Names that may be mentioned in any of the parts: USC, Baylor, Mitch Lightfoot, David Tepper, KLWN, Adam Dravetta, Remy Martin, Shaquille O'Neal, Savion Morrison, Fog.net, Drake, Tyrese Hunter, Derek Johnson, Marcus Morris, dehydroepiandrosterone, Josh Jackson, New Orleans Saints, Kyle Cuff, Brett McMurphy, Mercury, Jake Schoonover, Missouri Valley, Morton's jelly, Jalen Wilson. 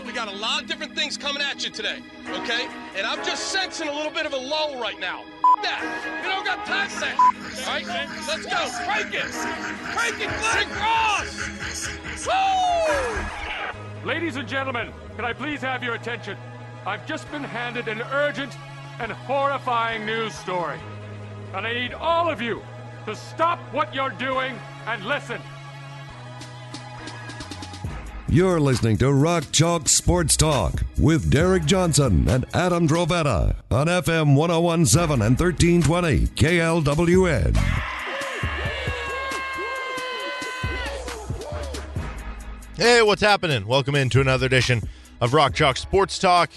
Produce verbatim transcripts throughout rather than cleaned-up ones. right? We got a lot of different things coming at you today, okay? And I'm just sensing a little bit of a lull right now. F that. We don't got time for that. All right, let's go. Crank it. Crank it, Glenn Cross. Woo! Ladies and gentlemen, can I please have your attention? I've just been handed an urgent and horrifying news story. And I need all of you to stop what you're doing and listen. You're listening to Rock Chalk Sports Talk with Derek Johnson and Adam Dravetta on F M one oh one point seven and thirteen twenty K L W N. Hey, what's happening? Welcome into another edition of Rock Chalk Sports Talk.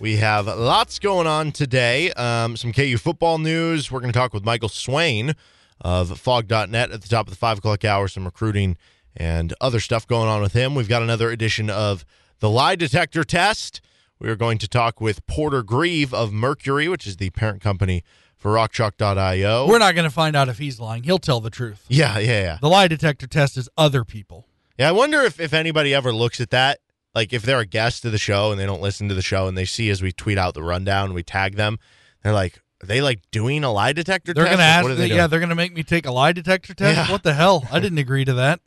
We have lots going on today. Um, some K U football news. We're going to talk with Michael Swain of Fog dot net at the top of the five o'clock hour. Some recruiting and other stuff going on with him. We've got another edition of the Lie Detector Test. We are going to talk with Porter Grieve of Mercury, which is the parent company for rock chalk dot io. We're not going to find out if he's lying. He'll tell the truth. Yeah, yeah, yeah. The Lie Detector Test is other people. Yeah, I wonder if, if anybody ever looks at that. Like, if they're a guest to the show and they don't listen to the show and they see as we tweet out the rundown and we tag them, they're like, are they, like, doing a lie detector they're test? Gonna ask what are they the, yeah, they're going to make me take a lie detector test? Yeah. What the hell? I didn't agree to that.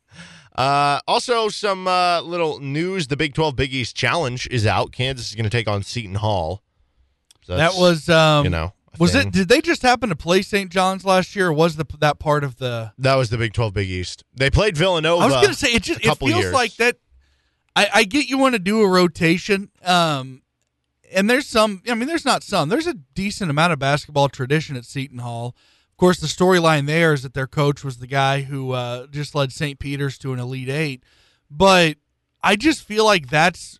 Uh, also, some uh, little news. The Big twelve Big East Challenge is out. Kansas is going to take on Seton Hall. So that was, um, you know, was thing. It? Did they just happen to play Saint John's last year, or was the that part of the? That was the Big twelve Big East. They played Villanova. I was going to say, it just it feels years. like that. I, I get you want to do a rotation, um, and there's some, I mean, there's not some. There's a decent amount of basketball tradition at Seton Hall. Of course, the storyline there is that their coach was the guy who uh, just led Saint Peter's to an Elite Eight. But I just feel like that's,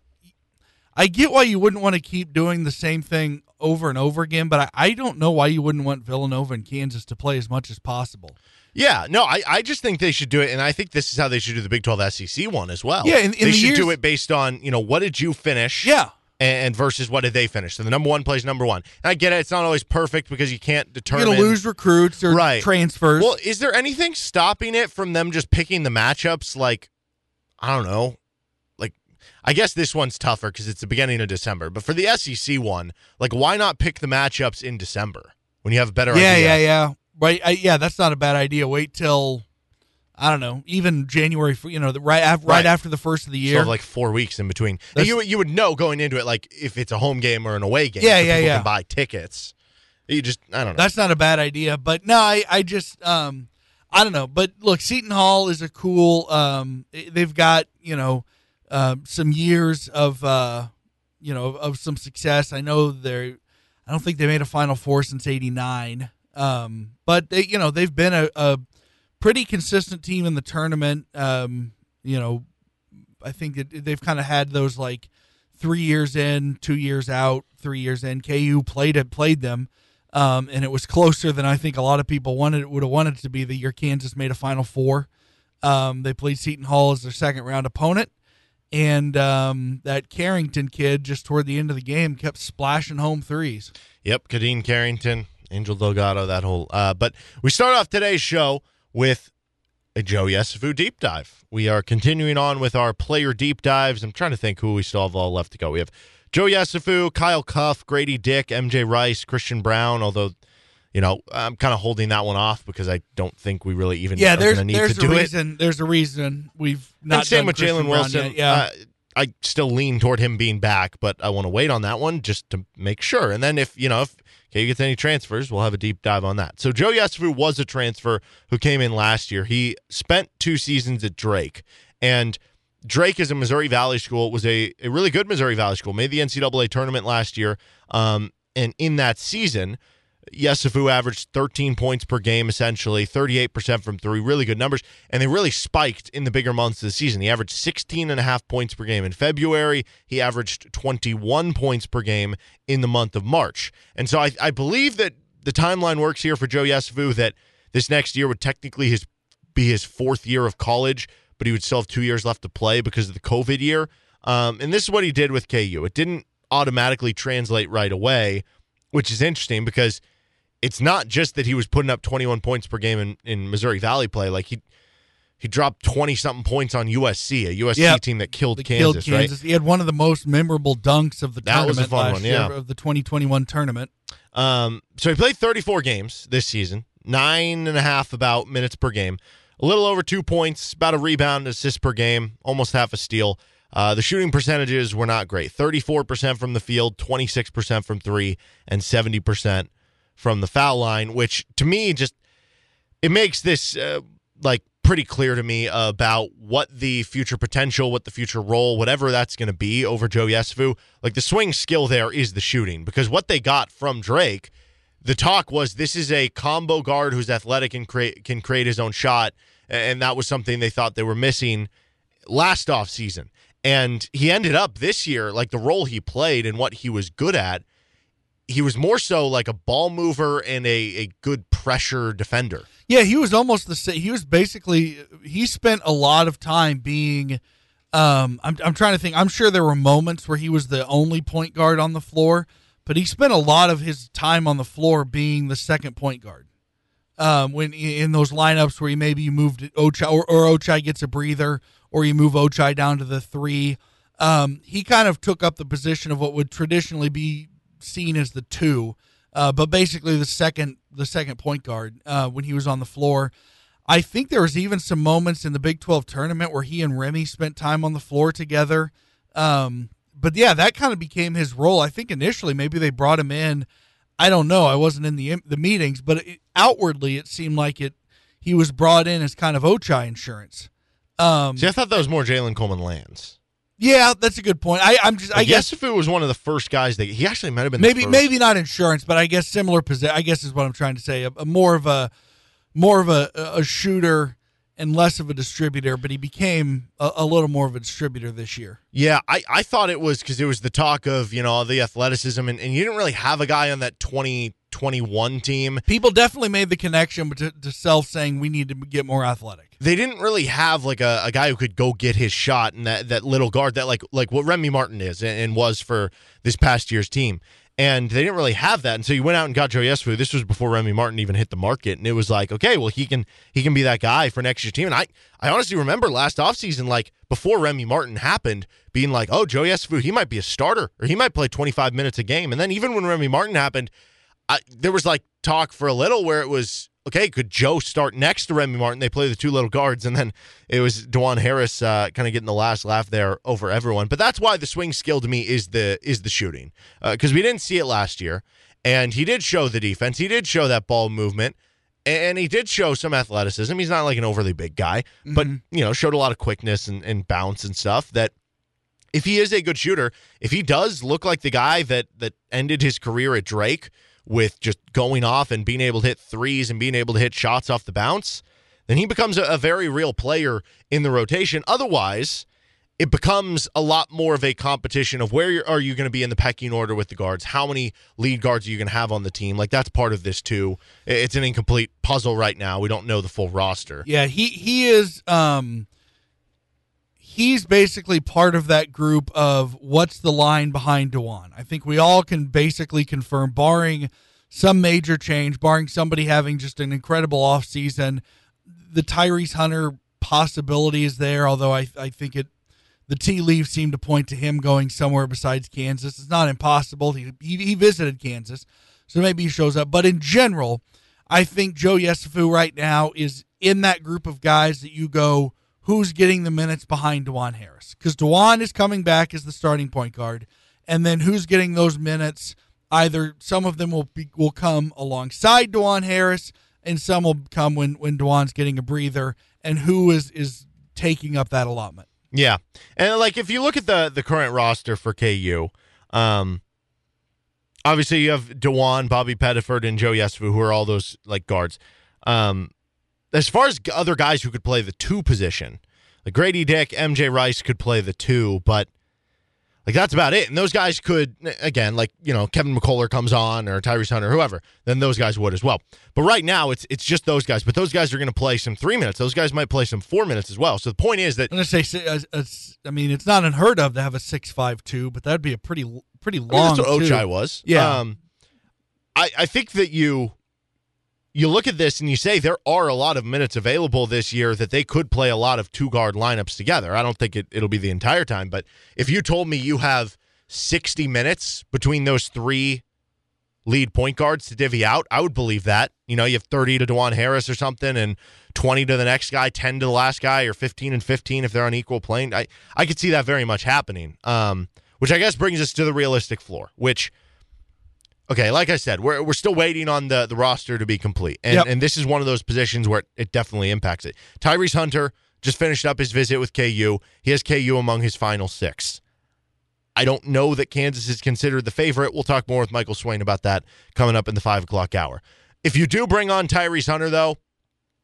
I get why you wouldn't want to keep doing the same thing over and over again, but I, I don't know why you wouldn't want Villanova and Kansas to play as much as possible. Yeah, no, I, I just think they should do it, and I think this is how they should do the Big twelve S E C one as well. Yeah, in, in they the should years, do it based on, you know, what did you finish? Yeah, and versus what did they finish? So the number one plays number one. And I get it; it's not always perfect because you can't determine. You're gonna lose recruits or right. transfers. Well, is there anything stopping it from them just picking the matchups? Like, I don't know. Like, I guess this one's tougher because it's the beginning of December. But for the S E C one, like, why not pick the matchups in December when you have a better? Yeah, idea? yeah, yeah. Right, I, yeah, that's not a bad idea. Wait till, I don't know, even January. You know, the, right, af- right right after the first of the year, so like four weeks in between. You you would know going into it, like if it's a home game or an away game. Yeah, so yeah, people yeah. can buy tickets. You just, I don't know. That's not a bad idea, but no, I, I just, um, I don't know. But look, Seton Hall is a cool. Um, they've got you know, uh, some years of uh, you know, of, of some success. I know they're. I don't think they made a Final Four since eighty-nine. Um, but they, you know, they've been a, a pretty consistent team in the tournament. Um, you know, I think that they've kind of had those like three years in, two years out, three years in. K U played it, played them, um, and it was closer than I think a lot of people wanted would have wanted it to be. The year Kansas made a Final Four, um, they played Seton Hall as their second round opponent, and um, that Carrington kid just toward the end of the game kept splashing home threes. Yep, Kadeen Carrington. Angel Delgado, that whole. Uh, but we start off today's show with a Joe Yesufu deep dive. We are continuing on with our player deep dives. I'm trying to think who we still have all left to go. We have Joe Yesufu, Kyle Cuff, Grady Dick, M J Rice, Christian Brown, although, you know, I'm kind of holding that one off because I don't think we really even yeah, there's, are going to need there's to a do reason, it. There's a reason we've not and same done with Jalen Wilson. Yet, yeah. Uh, I still lean toward him being back, but I want to wait on that one just to make sure. And then if, you know, if K U gets any transfers, we'll have a deep dive on that. So Joe Yesufu was a transfer who came in last year. He spent two seasons at Drake, and Drake is a Missouri Valley school. It was a, a really good Missouri Valley school, made the N C double A tournament last year. Um, and in that season, Yesufu averaged thirteen points per game, essentially, thirty-eight percent from three, really good numbers, and they really spiked in the bigger months of the season. He averaged sixteen and a half points per game in February. He averaged twenty-one points per game in the month of March. And so I, I believe that the timeline works here for Joe Yesufu, that this next year would technically his, be his fourth year of college, but he would still have two years left to play because of the COVID year. Um, and this is what he did with K U. It didn't automatically translate right away, which is interesting because it's not just that he was putting up twenty-one points per game in, in Missouri Valley play. Like he, He dropped twenty-something points on U S C, a U S C yep. team that killed Kansas, killed Kansas, right? He had one of the most memorable dunks of the that tournament was a fun last one, yeah. year, of the twenty twenty-one tournament. Um, so he played thirty-four games this season, nine and a half about minutes per game, a little over two points, about a rebound, assist per game, almost half a steal. Uh, the shooting percentages were not great. thirty-four percent from the field, twenty-six percent from three, and seventy percent from the foul line, which to me just, it makes this uh, like pretty clear to me about what the future potential, what the future role, whatever that's going to be over Joe Yesufu. Like the swing skill there is the shooting, because what they got from Drake, the talk was this is a combo guard who's athletic and create, can create his own shot, and that was something they thought they were missing last offseason. And he ended up this year, like the role he played and what he was good at, he was more so like a ball mover and a, a good pressure defender. Yeah, he was almost the same. He was basically, he spent a lot of time being, um, I'm, I'm trying to think, I'm sure there were moments where he was the only point guard on the floor, but he spent a lot of his time on the floor being the second point guard. Um, when in those lineups where he maybe you moved Ochai or, or Ochai gets a breather, or you move Ochai down to the three, um, he kind of took up the position of what would traditionally be seen as the two, uh, but basically the second the second point guard uh, when he was on the floor. I think there was even some moments in the Big twelve tournament where he and Remy spent time on the floor together. Um, but yeah, that kind of became his role. I think initially maybe they brought him in. I don't know. I wasn't in the the meetings, but it, outwardly it seemed like it. He was brought in as kind of Ochai insurance. Um, See, I thought that was more Jalen Coleman Lands. Yeah, that's a good point. I, I'm just, I, I guess, guess if it was one of the first guys, that he actually might have been. Maybe, the first. maybe not insurance, but I guess similar position. I guess is what I'm trying to say. A, a more of a, more of a, a shooter and less of a distributor. But he became a, a little more of a distributor this year. Yeah, I, I thought it was because it was the talk of you know the athleticism, and, and you didn't really have a guy on that twenty twenty-one team. People definitely made the connection to, to self saying we need to get more athletic. They didn't really have like a, a guy who could go get his shot and that, that little guard that like like what Remy Martin is and, and was for this past year's team. And they didn't really have that. And so you went out and got Joe Yesufu. This was before Remy Martin even hit the market. And it was like, okay, well, he can he can be that guy for next year's team. And I, I honestly remember last offseason, like before Remy Martin happened, being like, oh, Joe Yesufu, he might be a starter or he might play twenty-five minutes a game. And then even when Remy Martin happened, I, there was like talk for a little where it was, okay, could Joe start next to Remy Martin? They play the two little guards, and then it was Dajuan Harris uh, kind of getting the last laugh there over everyone. But that's why the swing skill to me is the is the shooting, because uh, we didn't see it last year, and he did show the defense. He did show that ball movement, and he did show some athleticism. He's not like an overly big guy, mm-hmm. but you know, showed a lot of quickness and, and bounce and stuff that if he is a good shooter, if he does look like the guy that that ended his career at Drake, with just going off and being able to hit threes and being able to hit shots off the bounce, then he becomes a, a very real player in the rotation. Otherwise, it becomes a lot more of a competition of where you're, are you going to be in the pecking order with the guards? How many lead guards are you going to have on the team? Like, that's part of this, too. It's an incomplete puzzle right now. We don't know the full roster. Yeah, he, he is... Um... He's basically part of that group of what's the line behind Dajuan. I think we all can basically confirm, barring some major change, barring somebody having just an incredible offseason, the Tyrese Hunter possibility is there, although I, I think it the tea leaves seem to point to him going somewhere besides Kansas. It's not impossible. He, he, he visited Kansas, so maybe he shows up. But in general, I think Joe Yesufu right now is in that group of guys that you go, who's getting the minutes behind Dajuan Harris? Because Dajuan is coming back as the starting point guard, and then who's getting those minutes? Either some of them will be, will come alongside Dajuan Harris, and some will come when when Dajuan's getting a breather. And who is is taking up that allotment? Yeah, and like if you look at the the current roster for K U, um, obviously you have Dajuan, Bobby Pettiford, and Joe Yesufu, who are all those like guards. Um, As far as other guys who could play the two position, like Grady Dick, M J Rice could play the two, but like that's about it. And those guys could, again, like, you know, Kevin McCullar comes on or Tyrese Hunter, whoever, then those guys would as well. But right now it's it's just those guys. But those guys are going to play some three minutes. Those guys might play some four minutes as well. So the point is that... I'm going to say, I mean, it's not unheard of to have a six five two, but that would be a pretty pretty long I mean, that's what Ochai was. Yeah. Um, I, I think that you... you look at this and you say there are a lot of minutes available this year that they could play a lot of two-guard lineups together. I don't think it, it'll be the entire time, but if you told me you have sixty minutes between those three lead point guards to divvy out, I would believe that. You know, you have thirty to Dajuan Harris or something and twenty to the next guy, ten to the last guy, or fifteen and fifteen if they're on equal plane. I, I could see that very much happening, um, which I guess brings us to the realistic floor, which – okay, like I said, we're we're still waiting on the, the roster to be complete, and yep. and this is one of those positions where it, it definitely impacts it. Tyrese Hunter just finished up his visit with K U. He has K U among his final six. I don't know that Kansas is considered the favorite. We'll talk more with Michael Swain about that coming up in the five o'clock hour. If you do bring on Tyrese Hunter, though,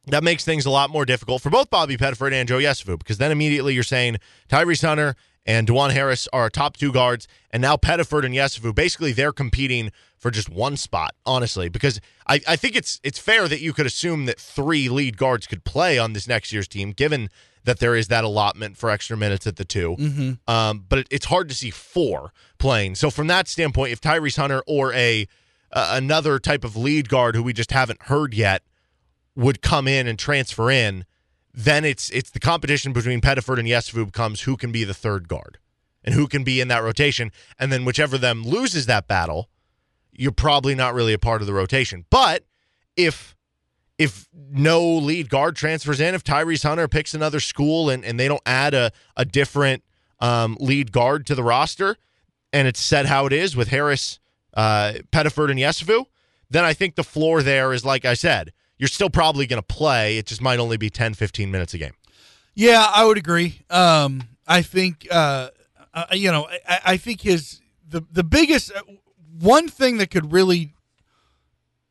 that makes things a lot more difficult for both Bobby Pettiford and Joe Yesufu, because then immediately you're saying Tyrese Hunter and Dajuan Harris are our top two guards, and now Pettiford and Yesufu, basically they're competing for just one spot, honestly, because I, I think it's it's fair that you could assume that three lead guards could play on this next year's team, given that there is that allotment for extra minutes at the two. Mm-hmm. Um, but it, it's hard to see four playing. So from that standpoint, if Tyrese Hunter or a uh, another type of lead guard who we just haven't heard yet would come in and transfer in, then it's it's the competition between Pettiford and Yesufu becomes who can be the third guard and who can be in that rotation. And then whichever of them loses that battle, you're probably not really a part of the rotation. But if if no lead guard transfers in, if Tyrese Hunter picks another school and, and they don't add a, a different um, lead guard to the roster, and it's set how it is with Harris, uh, Pettiford, and Yesufu, then I think the floor there is, like I said, you're still probably going to play. It just might only be ten, fifteen minutes a game. Yeah, I would agree. Um, I think, uh, uh, you know, I, I think his the, the biggest uh, one thing that could really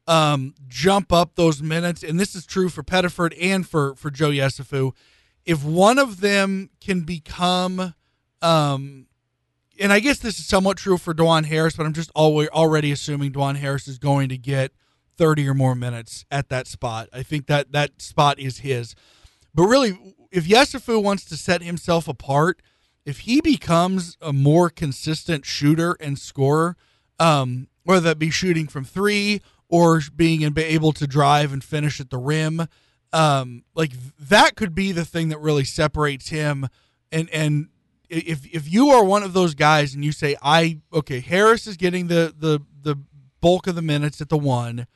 um, jump up those minutes, and this is true for Pettiford and for, for Joe Yesufu, if one of them can become, um, and I guess this is somewhat true for Dajuan Harris, but I'm just always, already assuming Dajuan Harris is going to get thirty or more minutes at that spot. I think that that spot is his. But really, if Yesufu wants to set himself apart, if he becomes a more consistent shooter and scorer, um, whether that be shooting from three or being able to drive and finish at the rim, um, like that could be the thing that really separates him. And and if if you are one of those guys and you say, I okay, Harris is getting the the the bulk of the minutes at the one,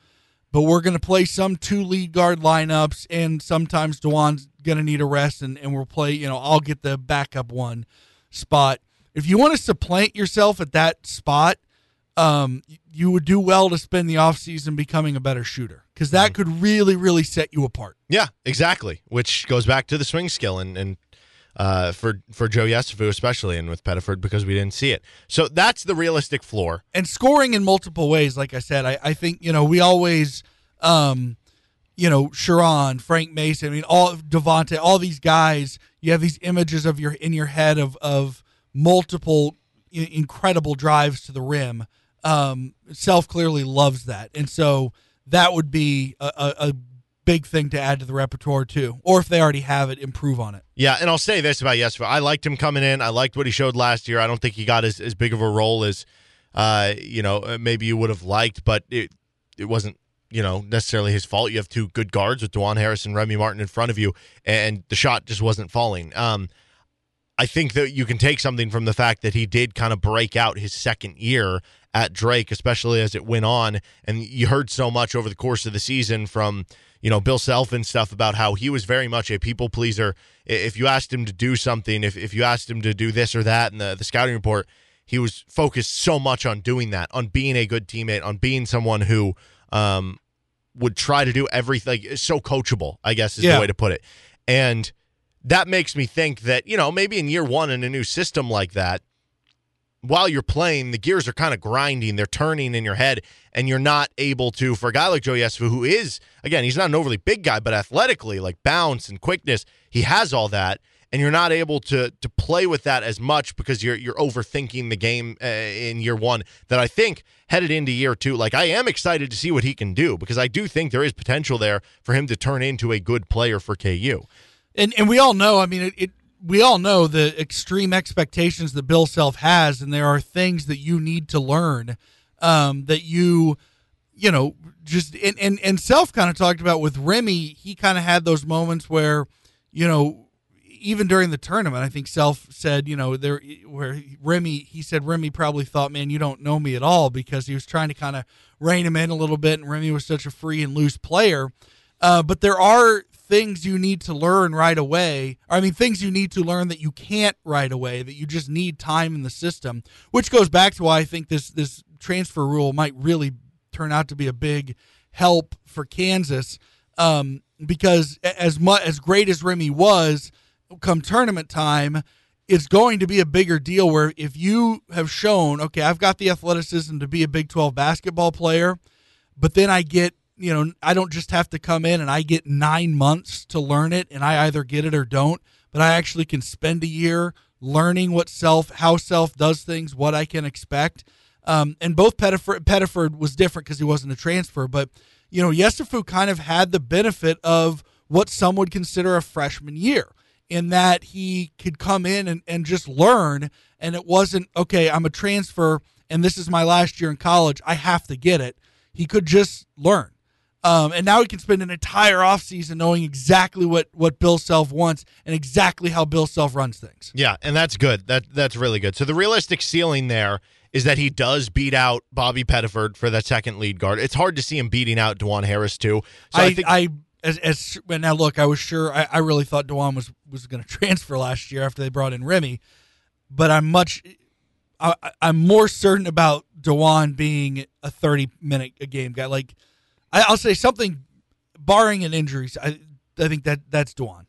but we're going to play some two lead guard lineups, and sometimes Dajuan's going to need a rest, and, and we'll play, you know, I'll get the backup one spot. If you want to supplant yourself at that spot, um, you would do well to spend the offseason becoming a better shooter, because that mm. could really, really set you apart. Yeah, exactly, which goes back to the swing skill and, and uh, for, for Joe Yesufu especially, and with Pettiford, because we didn't see it. So that's the realistic floor. And scoring in multiple ways, like I said, I, I think, you know, we always – Um, you know, Sherron, Frank Mason, I mean, all Devontae, all these guys. You have these images of your in your head of of multiple incredible drives to the rim. Um, Self clearly loves that, and so that would be a, a, a big thing to add to the repertoire too. Or if they already have it, improve on it. Yeah, and I'll say this about Yesufu: I liked him coming in. I liked what he showed last year. I don't think he got as, as big of a role as uh, you know maybe you would have liked, but it it wasn't, you know, necessarily his fault. You have two good guards with Dajuan Harris and Remy Martin in front of you, and the shot just wasn't falling. Um, I think that you can take something from the fact that he did kind of break out his second year at Drake, especially as it went on, and you heard so much over the course of the season from, you know, Bill Self and stuff about how he was very much a people pleaser. If you asked him to do something, if, if you asked him to do this or that in the, the scouting report, he was focused so much on doing that, on being a good teammate, on being someone who um, – would try to do everything. It's so coachable, I guess is yeah. the way to put it. And that makes me think that, you know, maybe in year one in a new system like that, while you're playing, the gears are kind of grinding, they're turning in your head, and you're not able to, for a guy like Joe Yesufu, who is, again, he's not an overly big guy, but athletically, like bounce and quickness, he has all that, and you're not able to to play with that as much because you're you're overthinking the game uh, in year one. That I think headed into year two, like I am excited to see what he can do, because I do think there is potential there for him to turn into a good player for K U. And and we all know, I mean, it, it we all know the extreme expectations that Bill Self has, and there are things that you need to learn um, that you you know, just and, and, and Self kind of talked about with Remy, he kind of had those moments where, you know, even during the tournament, I think Self said, you know, there where Remy, he said Remy probably thought, man, you don't know me at all, because he was trying to kind of rein him in a little bit, and Remy was such a free and loose player. Uh, but there are things you need to learn right away. I mean, things you need to learn that you can't right away, that you just need time in the system, which goes back to why I think this this transfer rule might really turn out to be a big help for Kansas, um, because as much as great as Remy was, come tournament time, it's going to be a bigger deal where if you have shown, okay, I've got the athleticism to be a Big twelve basketball player, but then I get, you know, I don't just have to come in and I get nine months to learn it and I either get it or don't, but I actually can spend a year learning what self, how Self does things, what I can expect. Um, and both Pettiford, Pettiford was different because he wasn't a transfer, but, you know, Yesufu kind of had the benefit of what some would consider a freshman year, in that he could come in and, and just learn, and it wasn't, okay, I'm a transfer and this is my last year in college, I have to get it. He could just learn. Um, and now he can spend an entire offseason knowing exactly what, what Bill Self wants and exactly how Bill Self runs things. Yeah, and that's good. That That's really good. So the realistic ceiling there is that he does beat out Bobby Pettiford for that second lead guard. It's hard to see him beating out Dajuan Harris, too. So I, I think... I, As, as now, look, I was sure, I, I really thought Dajuan was, was going to transfer last year after they brought in Remy, but I'm much, I, I'm more certain about Dajuan being a thirty minute a game guy. Like, I, I'll say something, barring an injury, I, I think that that's Dajuan.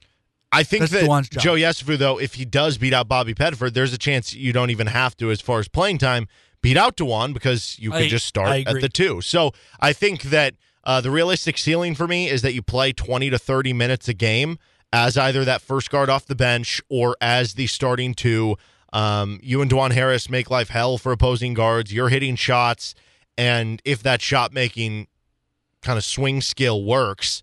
I think that's that Joe Yesufu, though, if he does beat out Bobby Pettiford, there's a chance you don't even have to, as far as playing time, beat out Dajuan, because you I, could just start at the two. So I think that. Uh, the realistic ceiling for me is that you play twenty to thirty minutes a game as either that first guard off the bench or as the starting two. Um, you and Dajuan Harris make life hell for opposing guards. You're hitting shots, and if that shot-making kind of swing skill works,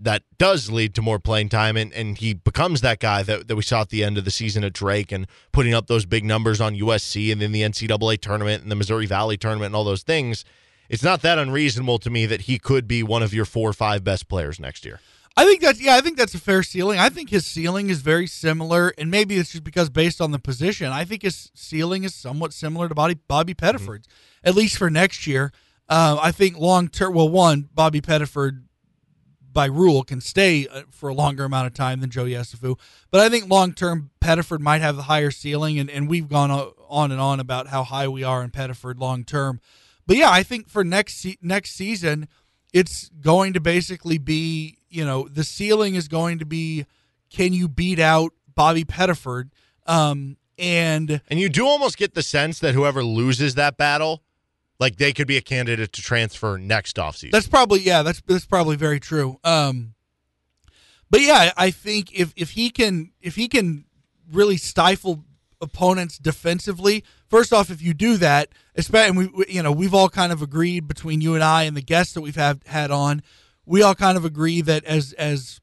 that does lead to more playing time, and, and he becomes that guy that, that we saw at the end of the season at Drake and putting up those big numbers on U S C and then the N C double A tournament and the Missouri Valley tournament and all those things. It's not that unreasonable to me that he could be one of your four or five best players next year. I think that's, yeah, I think that's a fair ceiling. I think his ceiling is very similar, and maybe it's just because based on the position, I think his ceiling is somewhat similar to Bobby, Bobby Pettiford's, mm-hmm. at least for next year. Uh, I think long-term, well, one, Bobby Pettiford, by rule, can stay for a longer amount of time than Joe Yesufu, but I think long-term Pettiford might have the higher ceiling, and, and we've gone on and on about how high we are in Pettiford long-term. But, yeah, I think for next next season, it's going to basically be, you know, the ceiling is going to be, can you beat out Bobby Pettiford? Um, and and you do almost get the sense that whoever loses that battle, like, they could be a candidate to transfer next offseason. That's probably, yeah, that's that's probably very true. Um, but, yeah, I think if, if he can if he can really stifle opponents defensively, first off, if you do that, especially, we, you know, we've all kind of agreed between you and I and the guests that we've have, had on, we all kind of agree that as as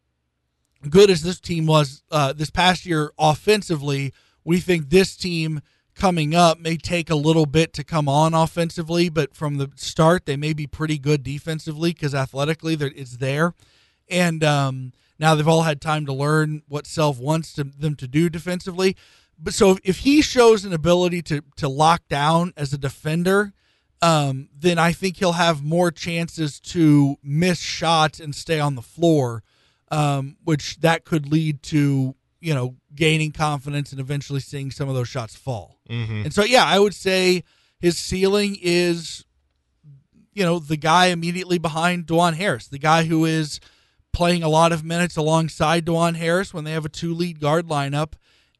good as this team was uh, this past year offensively, we think this team coming up may take a little bit to come on offensively, but from the start, they may be pretty good defensively because athletically it's there. And um, now they've all had time to learn what Self wants to, them to do defensively. But so if he shows an ability to to lock down as a defender, um, then I think he'll have more chances to miss shots and stay on the floor, um, which that could lead to, you know, gaining confidence and eventually seeing some of those shots fall. Mm-hmm. And so, yeah, I would say his ceiling is, you know, the guy immediately behind Dajuan Harris, the guy who is playing a lot of minutes alongside Dajuan Harris when they have a two-lead guard lineup,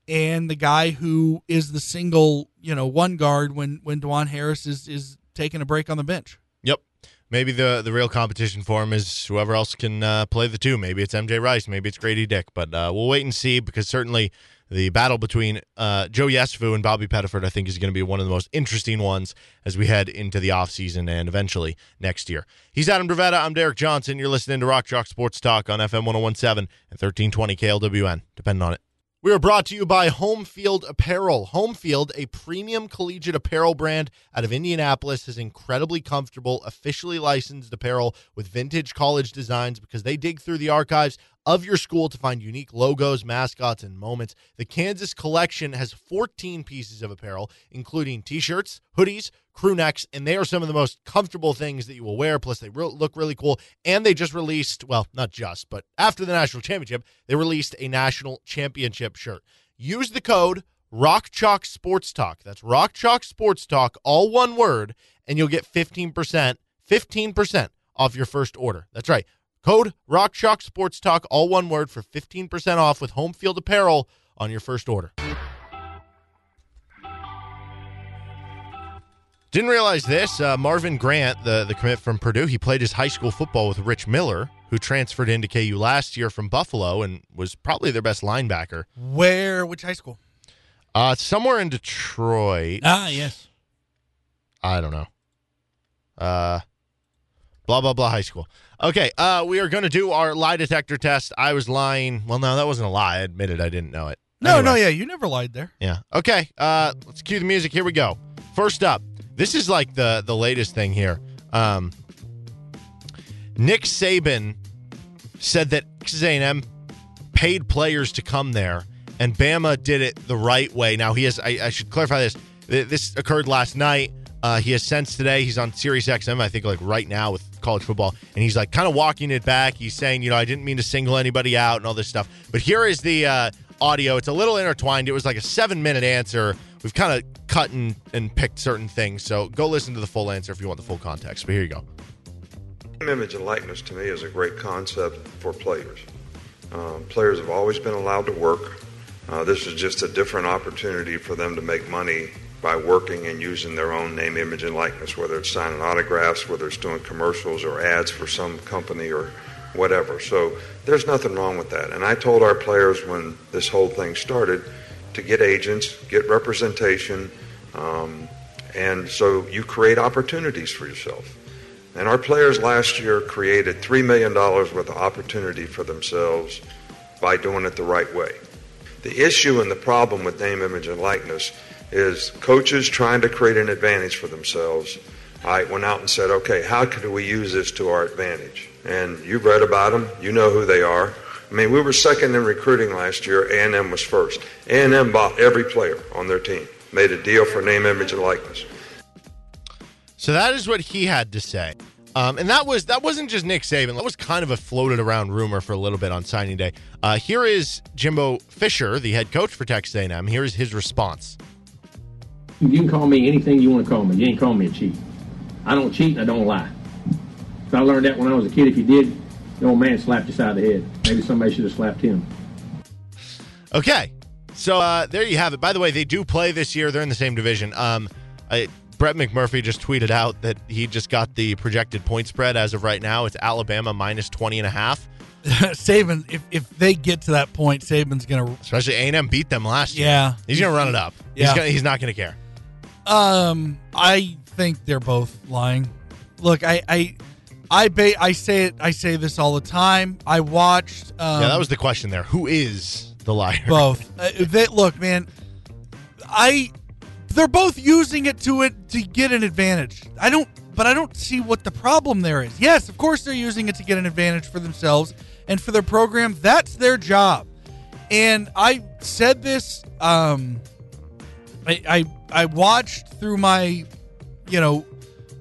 and the guy who is the single, you know, one guard when, when Dajuan Harris is, is taking a break on the bench. Yep. Maybe the the real competition for him is whoever else can uh, play the two. Maybe it's M J Rice. Maybe it's Grady Dick. But uh, we'll wait and see, because certainly the battle between uh, Joe Yesufu and Bobby Pettiford, I think, is going to be one of the most interesting ones as we head into the offseason and eventually next year. He's Adam Dravetta. I'm Derek Johnson. You're listening to Rock Chalk Sports Talk on F M one oh one point seven and thirteen twenty K L W N, depending on it. We are brought to you by Home Field Apparel. Home Field, a premium collegiate apparel brand out of Indianapolis, is incredibly comfortable, officially licensed apparel with vintage college designs because they dig through the archives of your school to find unique logos, mascots, and moments. The Kansas collection has fourteen pieces of apparel, including t-shirts, hoodies, crew necks, and they are some of the most comfortable things that you will wear. Plus, they re- look really cool. And they just released, well, not just, but after the national championship, they released a national championship shirt. Use the code RockChalk Sports Talk. That's RockChalk Sports Talk, all one word, and you'll get fifteen percent, fifteen percent off your first order. That's right. Code RockChalk Sports Talk, all one word, for fifteen percent off with Home Field Apparel on your first order. Didn't realize this. Uh, Marvin Grant, the, the commit from Purdue, he played his high school football with Rich Miller, who transferred into K U last year from Buffalo and was probably their best linebacker. Where? Which high school? Uh, somewhere in Detroit. Ah, yes. I don't know. Uh, blah, blah, blah high school. Okay, uh, we are going to do our lie detector test. I was lying. Well, no, that wasn't a lie. I admitted I didn't know it. No, anyway. no, yeah, you never lied there. Yeah. Okay, uh, let's cue the music. Here we go. First up. This is like the, the latest thing here. Um, Nick Saban said that Texas A and M paid players to come there, and Bama did it the right way. Now, he has, I, I should clarify this. This occurred last night. Uh, he has since today. He's on Sirius X M, I think, like right now with college football, and he's like kind of walking it back. He's saying, you know, I didn't mean to single anybody out and all this stuff. But here is the uh, audio. It's a little intertwined. It was like a seven-minute answer. We've kind of cut and, and picked certain things, so go listen to the full answer if you want the full context. But here you go. Image and likeness to me is a great concept for players. Um, players have always been allowed to work. Uh, this is just a different opportunity for them to make money by working and using their own name, image, and likeness, whether it's signing autographs, whether it's doing commercials or ads for some company or whatever. So there's nothing wrong with that. And I told our players when this whole thing started to get agents, get representation, um, and so you create opportunities for yourself. And our players last year created three million dollars worth of opportunity for themselves by doing it the right way. The issue and the problem with name, image, and likeness is coaches trying to create an advantage for themselves. I went out and said, okay, how could we use this to our advantage? And you've read about them. You know who they are. I mean, we were second in recruiting last year. A and M was first. A and M bought every player on their team, made a deal for name, image, and likeness. So that is what he had to say. Um, and that, was, that wasn't just Nick Saban. That was kind of a floated around rumor for a little bit on signing day. Uh, here is Jimbo Fisher, the head coach for Texas A and M. Here is his response. You can call me anything you want to call me. You ain't call me a cheat. I don't cheat and I don't lie. I learned that when I was a kid. If you did, the old man slapped you side of the head. Maybe somebody should have slapped him. Okay. So uh, there you have it. By the way, they do play this year. They're in the same division. Um, I, Brett McMurphy just tweeted out that he just got the projected point spread as of right now. It's Alabama minus twenty and a half. Saban, if, if they get to that point, Saban's going to... Especially A and M beat them last year. Yeah. He's going to run it up. Yeah. He's, gonna, he's not going to care. Um, I think they're both lying. Look, I... I I ba- I say it. I say this all the time. I watched. Um, yeah, that was the question there. Who is the liar? Both. Uh, they, look, man. I. They're both using it to it to get an advantage. I don't, but I don't see what the problem there is. Yes, of course they're using it to get an advantage for themselves and for their program. That's their job. And I said this. Um, I I, I watched through my, you know,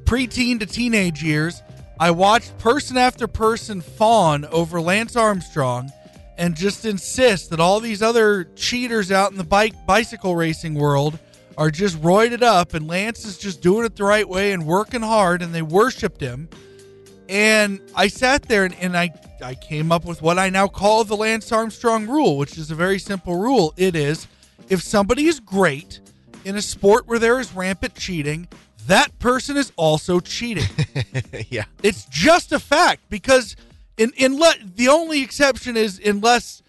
preteen to teenage years. I watched person after person fawn over Lance Armstrong and just insist that all these other cheaters out in the bike bicycle racing world are just roided up and Lance is just doing it the right way and working hard, and they worshipped him. And I sat there and, and I, I came up with what I now call the Lance Armstrong rule, which is a very simple rule. It is, if somebody is great in a sport where there is rampant cheating, that person is also cheating. Yeah. It's just a fact, because in, in le- the only exception is unless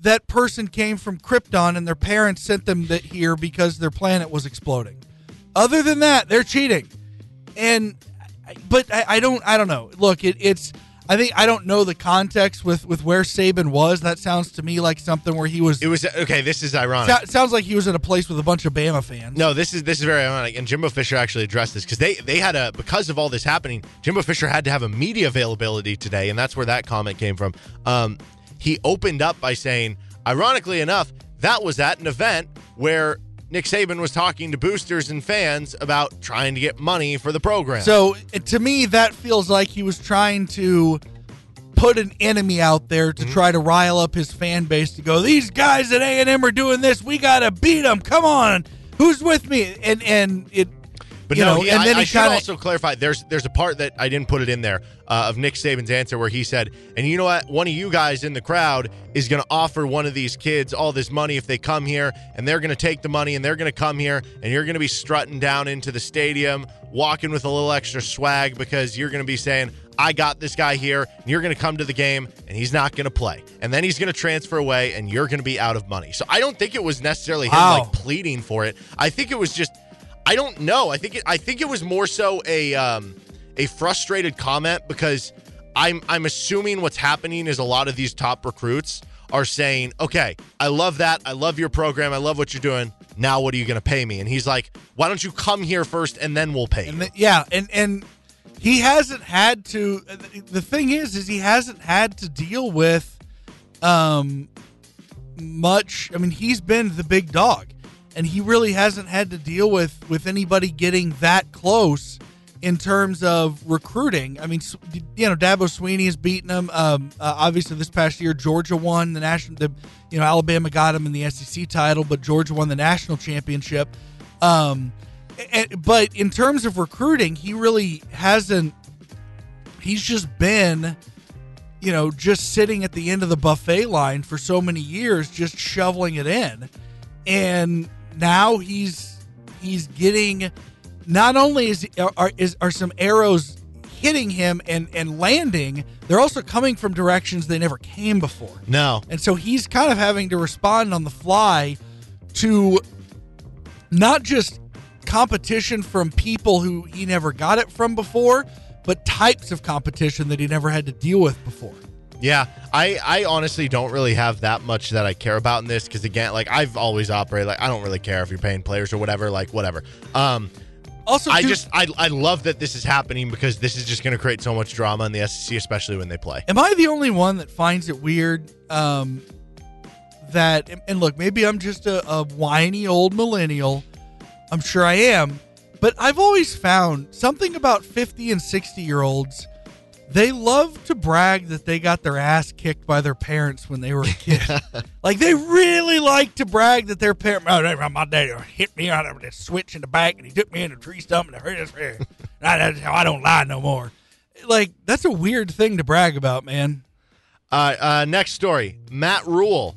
that person came from Krypton and their parents sent them that here because their planet was exploding. Other than that, they're cheating. And but I, I don't I don't know. Look, it, it's I think I don't know the context with, with where Saban was. That sounds to me like something where he was. It was okay. This is ironic. So, sounds like he was at a place with a bunch of Bama fans. No, this is this is very ironic. And Jimbo Fisher actually addressed this because they they had a because of all this happening, Jimbo Fisher had to have a media availability today, and that's where that comment came from. Um, he opened up by saying, ironically enough, that was at an event where Nick Saban was talking to boosters and fans about trying to get money for the program. So, to me, that feels like he was trying to put an enemy out there to mm-hmm. try to rile up his fan base to go, these guys at A and M are doing this. We got to beat them. Come on. Who's with me? And and it. But you no, know, he, and then I, I should kinda... also clarify, there's there's a part that I didn't put it in there uh, of Nick Saban's answer where he said, and you know what, one of you guys in the crowd is going to offer one of these kids all this money if they come here, and they're going to take the money, and they're going to come here, and you're going to be strutting down into the stadium, walking with a little extra swag because you're going to be saying, I got this guy here, and you're going to come to the game, and he's not going to play. And then he's going to transfer away, and you're going to be out of money. So I don't think it was necessarily him wow. like pleading for it. I think it was just... I don't know. I think it, I think it was more so a um, a frustrated comment because I'm I'm assuming what's happening is a lot of these top recruits are saying, okay, I love that. I love your program. I love what you're doing. Now what are you going to pay me? And he's like, why don't you come here first and then we'll pay you? And the, yeah, and, and he hasn't had to – the thing is, is he hasn't had to deal with um, much – I mean, he's been the big dog. And he really hasn't had to deal with, with anybody getting that close in terms of recruiting. I mean, you know, Dabo Swinney has beaten him. Um, uh, obviously, this past year, Georgia won the national. The, you know, Alabama got him in the S E C title, but Georgia won the national championship. Um, and, but in terms of recruiting, he really hasn't. He's just been, you know, just sitting at the end of the buffet line for so many years, just shoveling it in, and. Now he's he's getting not only is are is are some arrows hitting him and, and landing, they're also coming from directions they never came before. No. And so he's kind of having to respond on the fly to not just competition from people who he never got it from before, but types of competition that he never had to deal with before. Yeah, I, I honestly don't really have that much that I care about in this because, again, like I've always operated, like I don't really care if you're paying players or whatever, like whatever. Um, also, I dude, just I, I love that this is happening because this is just going to create so much drama in the S E C, especially when they play. Am I the only one that finds it weird um, that, and look, maybe I'm just a, a whiny old millennial. I'm sure I am. But I've always found something about fifty and sixty-year-olds. They love to brag that they got their ass kicked by their parents when they were a kid. Like, they really like to brag that their parents, oh, my dad hit me out of this switch in the back, and he took me in the tree stump, and I hurt his hair. That's how I don't lie no more. Like, that's a weird thing to brag about, man. Uh, uh, next story. Matt Rhule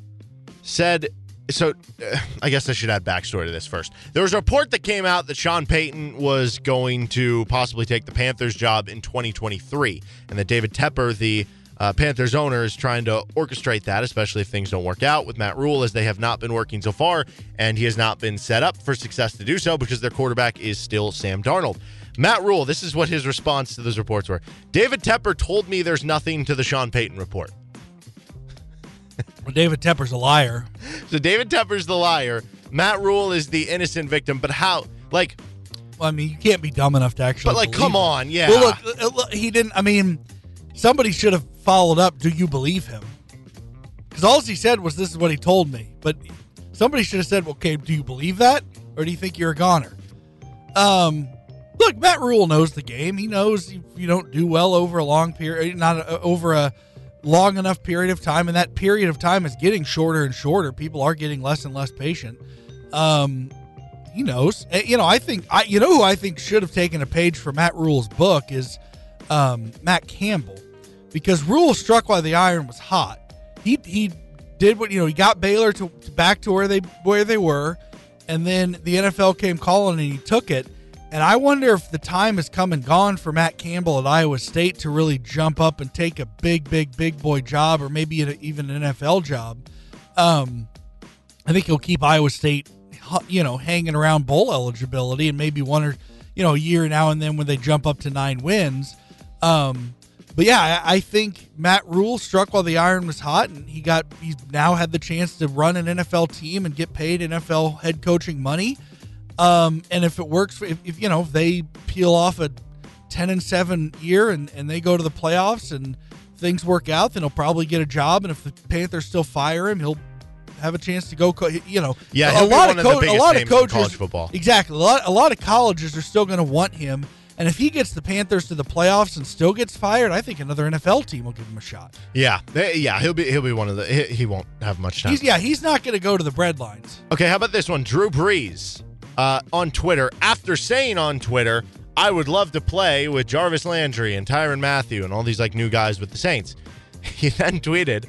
said... So, uh, I guess I should add backstory to this first. There was a report that came out that Sean Payton was going to possibly take the Panthers job in twenty twenty-three, and that David Tepper, the uh, Panthers owner, is trying to orchestrate that, especially if things don't work out with Matt Rhule, as they have not been working so far, and he has not been set up for success to do so because their quarterback is still Sam Darnold. Matt Rhule, this is what his response to those reports were. David Tepper told me there's nothing to the Sean Payton report. Well, David Tepper's a liar. So David Tepper's the liar. Matt Rhule is the innocent victim. But how? Like, well, I mean, you can't be dumb enough to actually. But like, come on, yeah. Well, look, look, he didn't. I mean, somebody should have followed up. Do you believe him? Because all he said was, "This is what he told me." But somebody should have said, well, "Okay, do you believe that, or do you think you're a goner?" Um, look, Matt Rhule knows the game. He knows if you don't do well over a long period, not a, over a. long enough period of time, and that period of time is getting shorter and shorter. People are getting less and less patient. Um, he knows. You know, I think, I, you know who I think should have taken a page from Matt Rhule's book is um, Matt Campbell, because Rhule struck while the iron was hot. He he did what, you know, he got Baylor to, to back to where they where they were, and then the N F L came calling and he took it. And I wonder if the time has come and gone for Matt Campbell at Iowa State to really jump up and take a big, big, big boy job, or maybe even an N F L job. Um, I think he'll keep Iowa State, you know, hanging around bowl eligibility and maybe one or, you know, a year now and then when they jump up to nine wins. Um, But yeah, I, I think Matt Rhule struck while the iron was hot, and he got he's now had the chance to run an N F L team and get paid N F L head coaching money. Um, and if it works, if, if you know if they peel off a ten and seven year and, and they go to the playoffs and things work out, then he'll probably get a job. And if the Panthers still fire him, he'll have a chance to go. Co- you know, yeah, a lot of, co- of a lot of coaches, college football, exactly. A lot, a lot of colleges are still going to want him. And if he gets the Panthers to the playoffs and still gets fired, I think another N F L team will give him a shot. Yeah, they, yeah, he'll be he'll be one of the. He, he won't have much time. He's, yeah, he's not going to go to the breadlines. Okay, how about this one, Drew Brees uh, on Twitter after saying on Twitter, "I would love to play with Jarvis Landry and Tyrann Mathieu and all these like new guys with the Saints." He then tweeted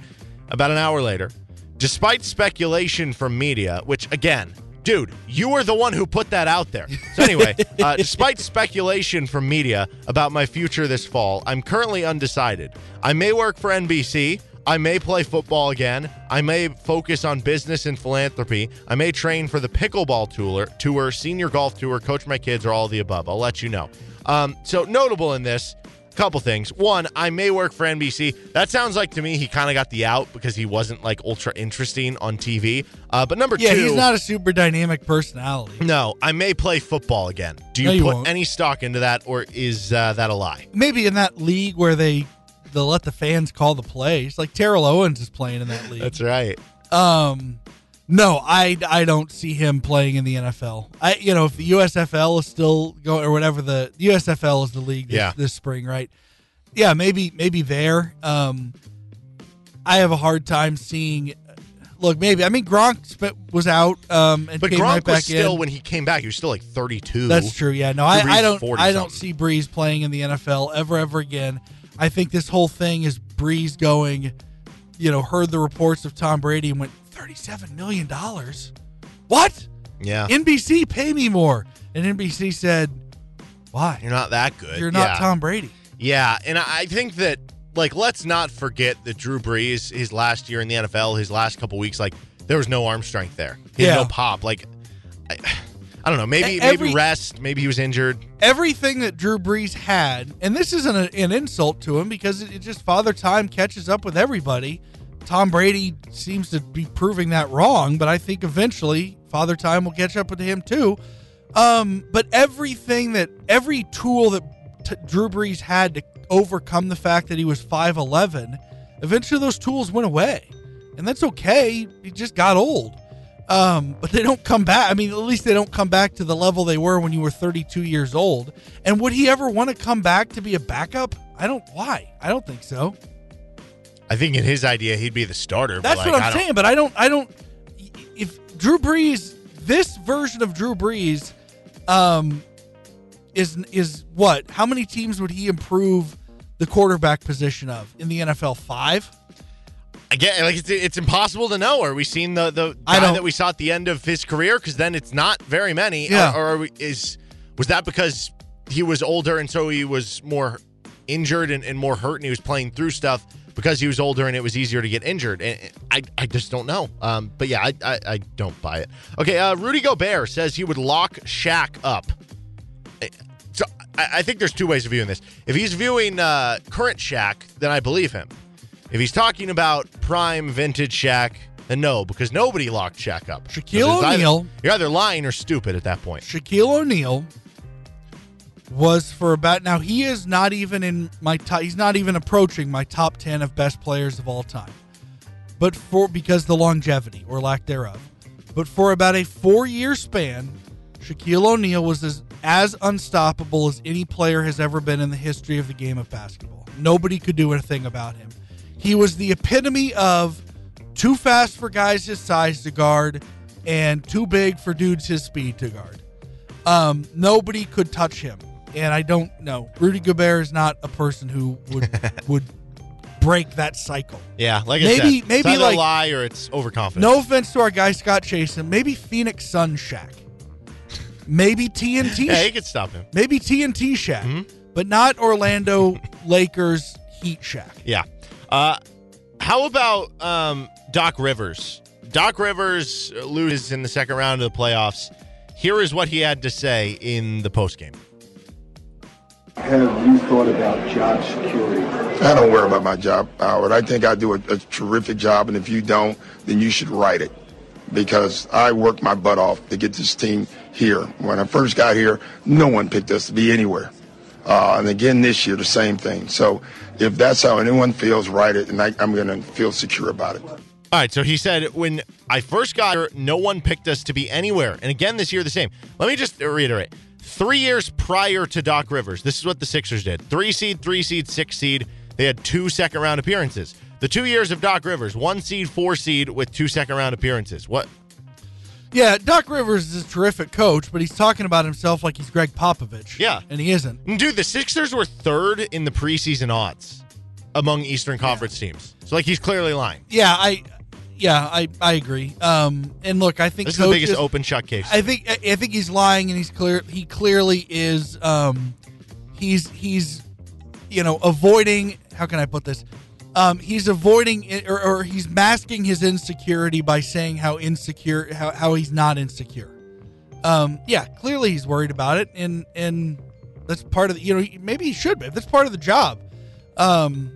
about an hour later, "Despite speculation from media, which again." Dude, you were the one who put that out there. So anyway, uh, despite speculation from media about my future this fall, I'm currently undecided. I may work for N B C. I may play football again. I may focus on business and philanthropy. I may train for the pickleball tour, tour senior golf tour, coach my kids, or all of the above. I'll let you know. Um, so notable in this, couple things. One, I may work for N B C. That sounds like to me he kind of got the out because he wasn't like ultra interesting on T V. Uh, but number yeah, two. Yeah, he's not a super dynamic personality. No, I may play football again. Do you, no, you put won't. any stock into that, or is uh, that a lie? Maybe in that league where they they'll let the fans call the plays. Like Terrell Owens is playing in that league. That's right. Um, no, I I don't see him playing in the N F L. I you know if the U S F L is still going or whatever the, the U S F L is the league this, yeah. this spring, right? Yeah, maybe maybe there. Um, I have a hard time seeing. Look, maybe I mean Gronk sp- was out, um, and but came Gronk right back was still in. When he came back, he was still like thirty-two. That's true. Yeah, no, I, I don't I don't something. see Brees playing in the N F L ever ever again. I think this whole thing is Brees going. You know, heard the reports of Tom Brady and went. thirty-seven million dollars? What? Yeah. N B C, pay me more. And N B C said, why? You're not that good. You're not yeah. Tom Brady. Yeah, and I think that, like, let's not forget that Drew Brees, his last year in the N F L, his last couple weeks, like, there was no arm strength there. He had yeah. no pop. Like, I, I don't know. Maybe Every, maybe rest. Maybe he was injured. Everything that Drew Brees had, and this isn't an, an insult to him because it, it just Father Time catches up with everybody. Tom Brady seems to be proving that wrong, but I think eventually Father Time will catch up with him too. Um, but everything that, every tool that t- Drew Brees had to overcome the fact that he was five eleven, eventually those tools went away. And that's okay. He just got old. Um, but they don't come back. I mean, at least they don't come back to the level they were when you were thirty-two years old. And would he ever want to come back to be a backup? I don't, why? I don't think so. I think in his idea, he'd be the starter. That's like, what I'm saying, but I don't, I don't, if Drew Brees, this version of Drew Brees um, is, is what, how many teams would he improve the quarterback position of in the N F L? Five? I get like it's, it's impossible to know. Are we seeing the, the guy that we saw at the end of his career? Because then it's not very many. Yeah. Or, or are we, is, was that because he was older and so he was more injured and, and more hurt and he was playing through stuff? Because he was older and it was easier to get injured. And I, I just don't know. Um, but yeah, I, I, I don't buy it. Okay, uh, Rudy Gobert says he would lock Shaq up. So I, I think there's two ways of viewing this. If he's viewing uh, current Shaq, then I believe him. If he's talking about prime vintage Shaq, then no, because nobody locked Shaq up. Shaquille so O'Neal. Either, you're either lying or stupid at that point. Shaquille O'Neal was for about now he is not even in my top, he's not even approaching my top ten of best players of all time, but for because the longevity or lack thereof, but for about a four-year span, Shaquille O'Neal was as, as unstoppable as any player has ever been in the history of the game of basketball. Nobody could do anything about him. He was the epitome of too fast for guys his size to guard and too big for dudes his speed to guard. Um, nobody could touch him. And I don't know. Rudy Gobert is not a person who would would break that cycle. Yeah, like maybe, I said, maybe it's either like, a lie or it's overconfidence. No offense to our guy Scott Chasen, maybe Phoenix Sun Shaq, maybe T N T. Yeah, he could stop him. Maybe T N T Shaq, mm-hmm. but not Orlando Lakers Heat Shaq. Yeah. Uh, how about um, Doc Rivers? Doc Rivers loses in the second round of the playoffs. Here is what he had to say in the postgame. have you thought about job security? I don't worry about my job, Howard. I think I do a, a terrific job, and if you don't, then you should write it, because I worked my butt off to get this team here. When I first got here, no one picked us to be anywhere. Uh, and again this year, the same thing. So if that's how anyone feels, write it, and I, I'm going to feel secure about it. All right, so he said, when I first got here, no one picked us to be anywhere. And again this year, the same. Let me just reiterate. Three years prior to Doc Rivers, this is what the Sixers did. Three seed, three seed, six seed. They had two second-round appearances. The two years of Doc Rivers, one seed, four seed with two second-round appearances. What? Yeah, Doc Rivers is a terrific coach, but he's talking about himself like he's Greg Popovich. Yeah. And he isn't. Dude, the Sixers were third in the preseason odds among Eastern Conference yeah. teams. So, like, he's clearly lying. Yeah, I yeah, I, I agree. Um, and, look, I think This coaches, is the biggest open shut case. I think I think he's lying, and he's clear. he clearly is um, – he's, he's, you know, avoiding – how can I put this – Um, he's avoiding it, or, or he's masking his insecurity by saying how insecure, how, how he's not insecure. Um, yeah, clearly he's worried about it, and and that's part of the, you know, maybe he should be. That's part of the job. Um,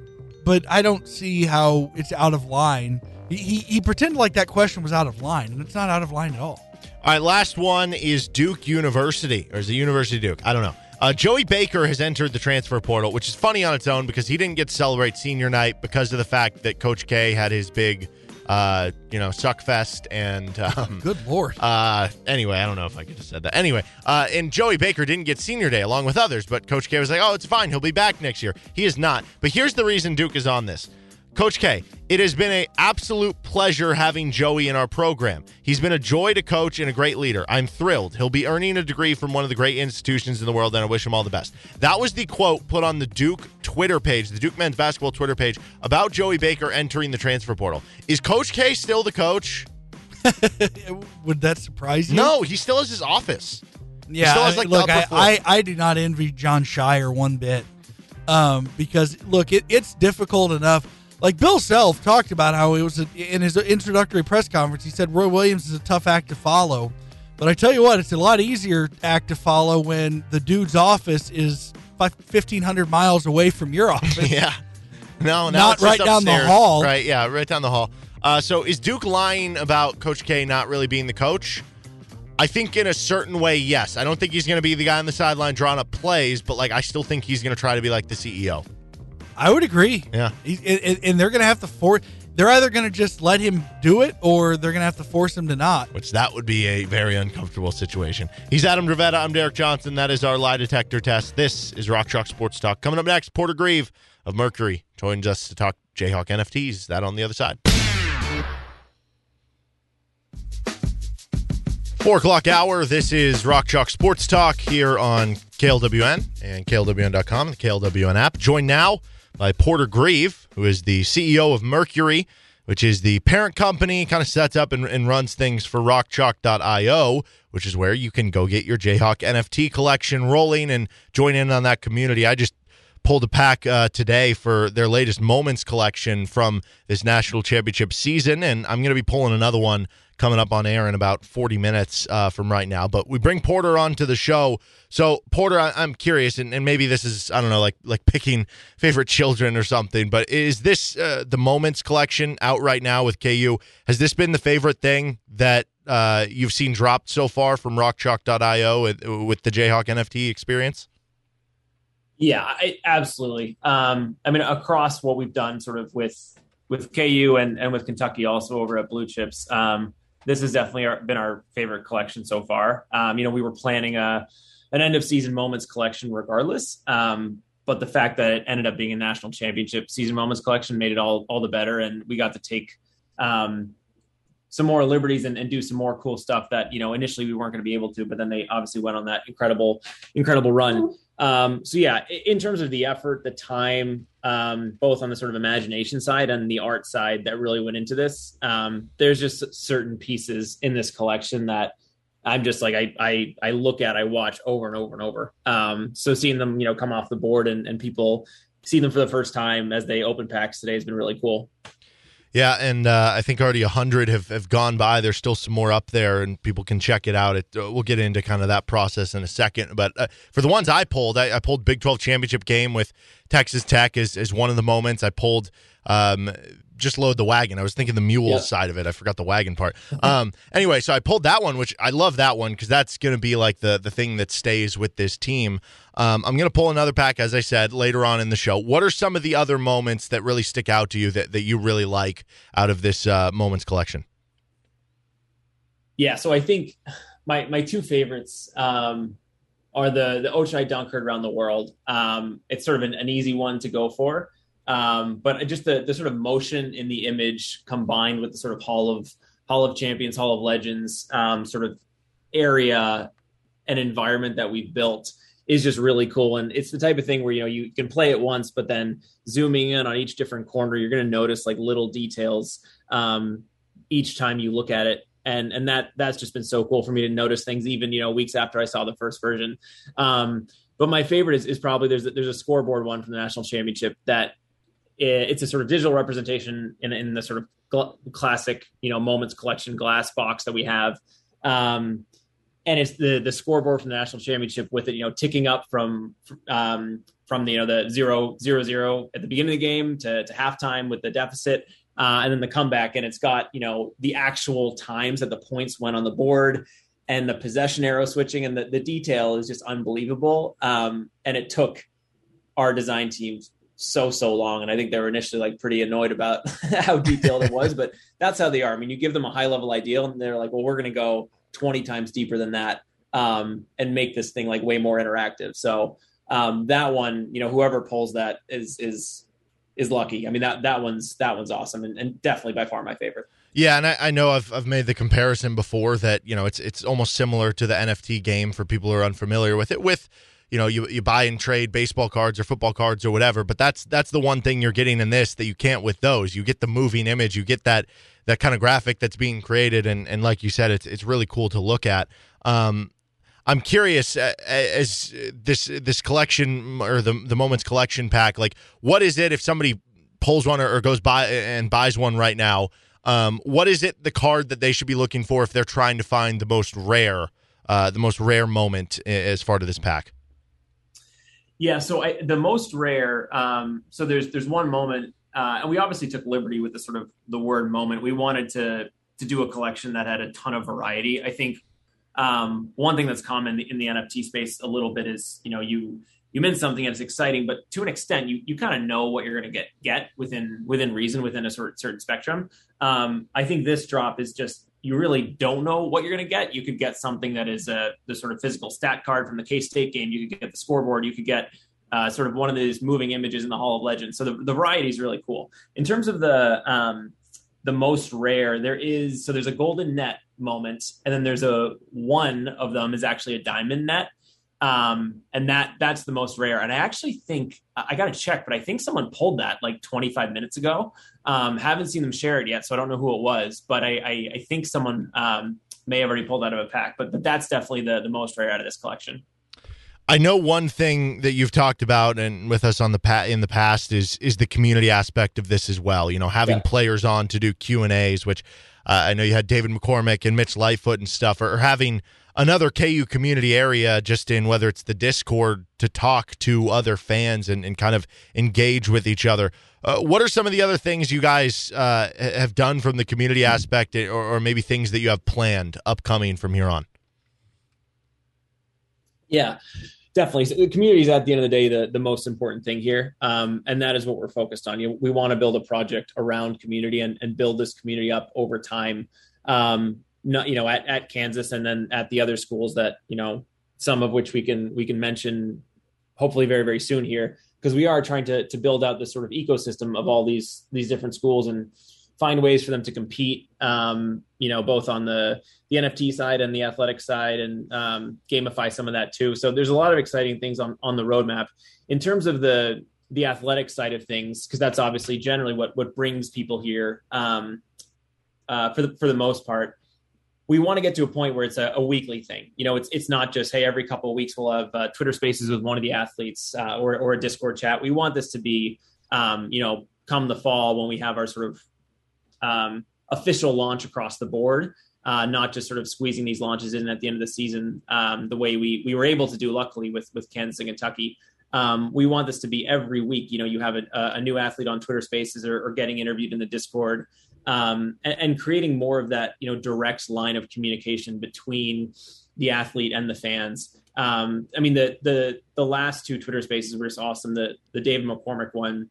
but I don't see how it's out of line. He, he he pretended like that question was out of line, and it's not out of line at all. All right, last one is Duke University, or is it University Duke? I don't know. Uh, Joey Baker has entered the transfer portal, which is funny on its own because he didn't get to celebrate senior night because of the fact that Coach K had his big, uh, you know, suck fest. And um, good Lord. Uh, anyway, I don't know if I could have said that. Anyway, uh, and Joey Baker didn't get senior day along with others, but Coach K was like, oh, it's fine. He'll be back next year. He is not. But here's the reason Duke is on this. Coach K, it has been an absolute pleasure having Joey in our program. He's been a joy to coach and a great leader. I'm thrilled. He'll be earning a degree from one of the great institutions in the world, and I wish him all the best. That was the quote put on the Duke Twitter page, the Duke men's basketball Twitter page, about Joey Baker entering the transfer portal. Is Coach K still the coach? Would that surprise you? No, he still has his office. Yeah, he still has, like, look, the upper I, I, I do not envy John Shire one bit um, because, look, it, it's difficult enough. Like, Bill Self talked about how it was a, in his introductory press conference, he said, Roy Williams is a tough act to follow. But I tell you what, it's a lot easier act to follow when the dude's office is fifteen hundred miles away from your office. Yeah. No, not right down the hall. Right, yeah, right down the hall. Uh, so is Duke lying about Coach K not really being the coach? I think in a certain way, yes. I don't think he's going to be the guy on the sideline drawing up plays, but, like, I still think he's going to try to be, like, the C E O. I would agree. Yeah. And they're going to have to force – they're either going to just let him do it or they're going to have to force him to not. Which that would be a very uncomfortable situation. He's Adam Dravetta. I'm Derek Johnson. That is our lie detector test. This is Rock Chalk Sports Talk. Coming up next, Porter Grieve of Mercury joins us to talk Jayhawk N F Ts. That on the other side. Four o'clock hour. This is Rock Chalk Sports Talk here on K L W N and K L W N dot com and the K L W N app. Join now by Porter Grieve, who is the C E O of Mercury, which is the parent company, kind of sets up and, and runs things for rock chalk dot i o, which is where you can go get your Jayhawk N F T collection rolling and join in on that community. I just pulled a pack uh, today for their latest Moments collection from this national championship season, and I'm going to be pulling another one coming up on air in about forty minutes uh, from right now. But we bring Porter on to the show. So, Porter, I- I'm curious, and-, and maybe this is, I don't know, like like picking favorite children or something, but is this uh, the Moments collection out right now with K U? Has this been the favorite thing that uh, you've seen dropped so far from rock chalk dot i o with, with the Jayhawk N F T experience? Yeah, I, absolutely. Um, I mean, across what we've done sort of with with K U and, and with Kentucky also over at Blue Chips, um, this has definitely our, been our favorite collection so far. Um, you know, we were planning a an end of season Moments collection regardless, um, but the fact that it ended up being a national championship season Moments collection made it all all the better, and we got to take um, some more liberties and, and do some more cool stuff that, you know, initially we weren't going to be able to, but then they obviously went on that incredible incredible run. Um, so yeah, in terms of the effort, the time, um, both on the sort of imagination side and the art side that really went into this, um, there's just certain pieces in this collection that I'm just like, I, I, I look at, I watch over and over and over. Um, so seeing them, you know, come off the board and, and people see them for the first time as they open packs today has been really cool. Yeah, and uh, I think already one hundred have, have gone by. There's still some more up there, and people can check it out. It, uh, we'll get into kind of that process in a second. But uh, for the ones I pulled, I, I pulled Big twelve Championship game with Texas Tech as, as one of the moments. I pulled um, just load the wagon. I was thinking the mule yeah. side of it. I forgot the wagon part. Um, anyway, so I pulled that one, which I love that one because that's going to be like the, the thing that stays with this team. Um, I'm going to pull another pack, as I said, later on in the show. What are some of the other moments that really stick out to you that, that you really like out of this uh, moments collection? Yeah, so I think my my two favorites um, are the, the Ochai dunk heard around the world. Um, it's sort of an, an easy one to go for. Um, but just the, the sort of motion in the image combined with the sort of Hall of Hall of Champions, Hall of Legends um, sort of area and environment that we've built is just really cool. And it's the type of thing where, you know, you can play it once, but then zooming in on each different corner, you're going to notice like little details um, each time you look at it. And and that that's just been so cool for me to notice things even, you know, weeks after I saw the first version. Um, but my favorite is, is probably there's a, there's a scoreboard one from the national championship that it's a sort of digital representation in, in the sort of gl- classic, you know, moments collection glass box that we have. Um, and it's the, the scoreboard from the national championship with it, you know, ticking up from, um, from, you know, the zero, zero, zero at the beginning of the game to, to halftime with the deficit uh, and then the comeback. And it's got, you know, the actual times that the points went on the board and the possession arrow switching and the, the detail is just unbelievable. Um, and it took our design teams so, so long. And I think they were initially like pretty annoyed about how detailed it was, but that's how they are. I mean, you give them a high level idea and they're like, well, we're going to go twenty times deeper than that um, and make this thing like way more interactive. So um, that one, you know, whoever pulls that is, is, is lucky. I mean, that, that one's, that one's awesome. And, and definitely by far my favorite. Yeah, and I, I know I've I've made the comparison before that, you know, it's, it's almost similar to the N F T game for people who are unfamiliar with it with, you know, you you buy and trade baseball cards or football cards or whatever, but that's that's the one thing you're getting in this that you can't with those. You get the moving image, you get that that kind of graphic that's being created, and and like you said, it's it's really cool to look at. Um, I'm curious uh, as this this collection or the the moments collection pack, like what is it if somebody pulls one or, or goes by and buys one right now? Um, what is it the card that they should be looking for if they're trying to find the most rare uh, the most rare moment as part of this pack? Yeah, so I, the most rare, um, so there's there's one moment, uh, and we obviously took liberty with the sort of the word moment. We wanted to to do a collection that had a ton of variety. I think um, one thing that's common in the N F T space a little bit is, you know, you you mint something and it's exciting, but to an extent, you you kind of know what you're going to get get within within reason, within a sort of certain spectrum. Um, I think this drop is just, you really don't know what you're going to get. You could get something that is a, the sort of physical stat card from the K-State game. You could get the scoreboard. You could get uh, sort of one of these moving images in the Hall of Legends. So the, the variety is really cool. In terms of the um, the most rare, there is, so there's a golden net moment, and then there's a, one of them is actually a diamond net. Um, and that that's the most rare. And I actually think, I got to check, but I think someone pulled that like twenty-five minutes ago. Um, haven't seen them share it yet, so I don't know who it was, but I, I, I think someone um, may have already pulled out of a pack, but, but that's definitely the, the most rare out of this collection. I know one thing that you've talked about and with us on the pa- in the past is is the community aspect of this as well. You know, having yeah. players on to do Q and A's, which uh, I know you had David McCormick and Mitch Lightfoot and stuff, or, or having another K U community area just in whether it's the Discord to talk to other fans and, and kind of engage with each other. Uh, what are some of the other things you guys uh, have done from the community aspect or, or maybe things that you have planned upcoming from here on? Yeah, definitely. So the community is at the end of the day, the, the most important thing here. Um, and that is what we're focused on. You know, we want to build a project around community and, and build this community up over time. Um, Not, you know, at, at Kansas and then at the other schools that, you know, some of which we can we can mention hopefully very, very soon here, because we are trying to to build out this sort of ecosystem of all these these different schools and find ways for them to compete, um, you know, both on the, the N F T side and the athletic side and um, gamify some of that, too. So there's a lot of exciting things on, on the roadmap in terms of the the athletic side of things, because that's obviously generally what what brings people here um, uh, for the for the most part. We want to get to a point where it's a, a weekly thing. You know, it's it's not just, hey, every couple of weeks we'll have uh, Twitter spaces with one of the athletes uh, or, or a Discord chat. We want this to be, um, you know, come the fall when we have our sort of um, official launch across the board, uh, not just sort of squeezing these launches in at the end of the season um, the way we we were able to do, luckily, with with Kansas and Kentucky. Um, we want this to be every week. You know, you have a, a new athlete on Twitter Spaces or, or getting interviewed in the Discord, um, and, and creating more of that, you know, direct line of communication between the athlete and the fans. Um, I mean, the the the last two Twitter Spaces were just awesome. The the David McCormick one,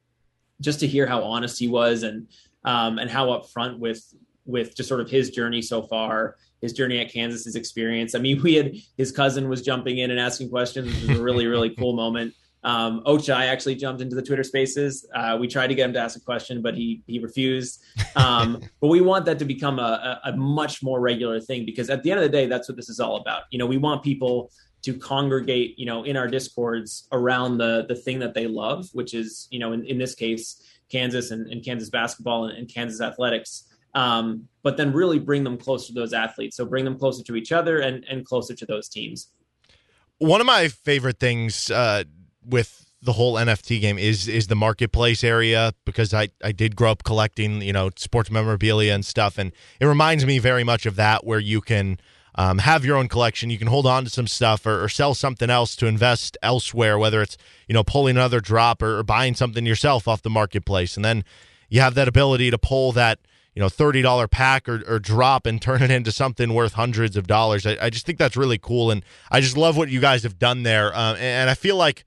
just to hear how honest he was and um, and how upfront with with just sort of his journey so far, his journey at Kansas, his experience. I mean, we had his cousin was jumping in and asking questions, which was a really really cool moment. Um, Ochai actually jumped into the Twitter Spaces. Uh, we tried to get him to ask a question, but he, he refused. Um, but we want that to become a, a, a much more regular thing, because at the end of the day, that's what this is all about. You know, we want people to congregate, you know, in our Discords around the, the thing that they love, which is, you know, in, in this case, Kansas and, and Kansas basketball and, and Kansas athletics. Um, but then really bring them closer to those athletes. So bring them closer to each other and, and closer to those teams. One of my favorite things, uh, with the whole N F T game is is the marketplace area, because I, I did grow up collecting, you know, sports memorabilia and stuff, and it reminds me very much of that, where you can um, have your own collection, you can hold on to some stuff or, or sell something else to invest elsewhere, whether it's, you know, pulling another drop or, or buying something yourself off the marketplace, and then you have that ability to pull that, you know, thirty dollars pack or, or drop and turn it into something worth hundreds of dollars. I, I just think that's really cool, and I just love what you guys have done there, uh, and, and I feel like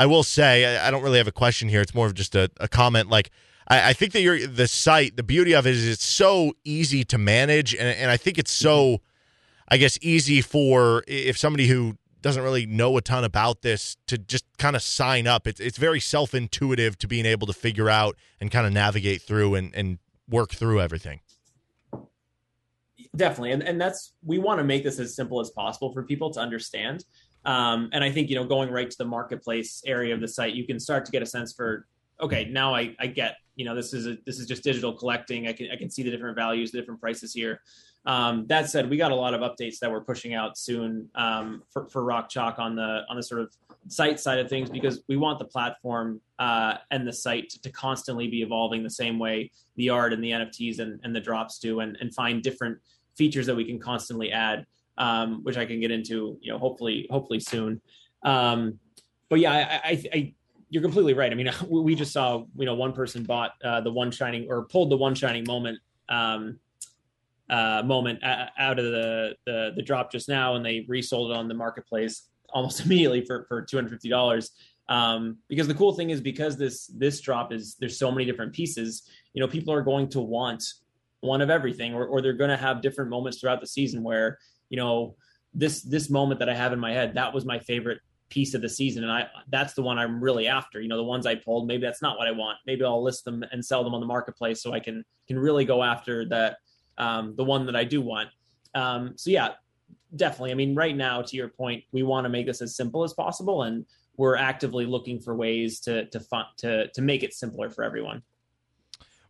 I will say, I don't really have a question here. It's more of just a, a comment. Like, I, I think that you're, the site, the beauty of it is it's so easy to manage, and, and I think it's so, I guess, easy for if somebody who doesn't really know a ton about this to just kind of sign up. It's it's very self-intuitive to being able to figure out and kind of navigate through and, and work through everything. Definitely, and and that's, we want to make this as simple as possible for people to understand. Um, and I think, you know, going right to the marketplace area of the site, you can start to get a sense for, okay, now I, I get, you know, this is a, this is just digital collecting. I can, I can see the different values, the different prices here. Um, that said, we got a lot of updates that we're pushing out soon, um, for, for Rock Chalk on the, on the sort of site side of things, because we want the platform, uh, and the site to, to constantly be evolving the same way the art and the N F Ts and, and the drops do, and, and find different features that we can constantly add. Um, which I can get into, you know, hopefully, hopefully soon. Um, but yeah, I, I, I, you're completely right. I mean, we just saw, you know, one person bought uh, the one shining or pulled the one shining moment um, uh, moment out of the, the the drop just now, and they resold it on the marketplace almost immediately for for two hundred fifty dollars. Um, because the cool thing is, because this this drop is, there's so many different pieces. You know, people are going to want one of everything, or or they're going to have different moments throughout the season where, you know, this, this moment that I have in my head, that was my favorite piece of the season. And I, that's the one I'm really after, you know, the ones I pulled, maybe that's not what I want. Maybe I'll list them and sell them on the marketplace so I can, can really go after that. Um, the one that I do want. Um, so yeah, definitely. I mean, right now, to your point, we want to make this as simple as possible, and we're actively looking for ways to, to fun, to, to make it simpler for everyone.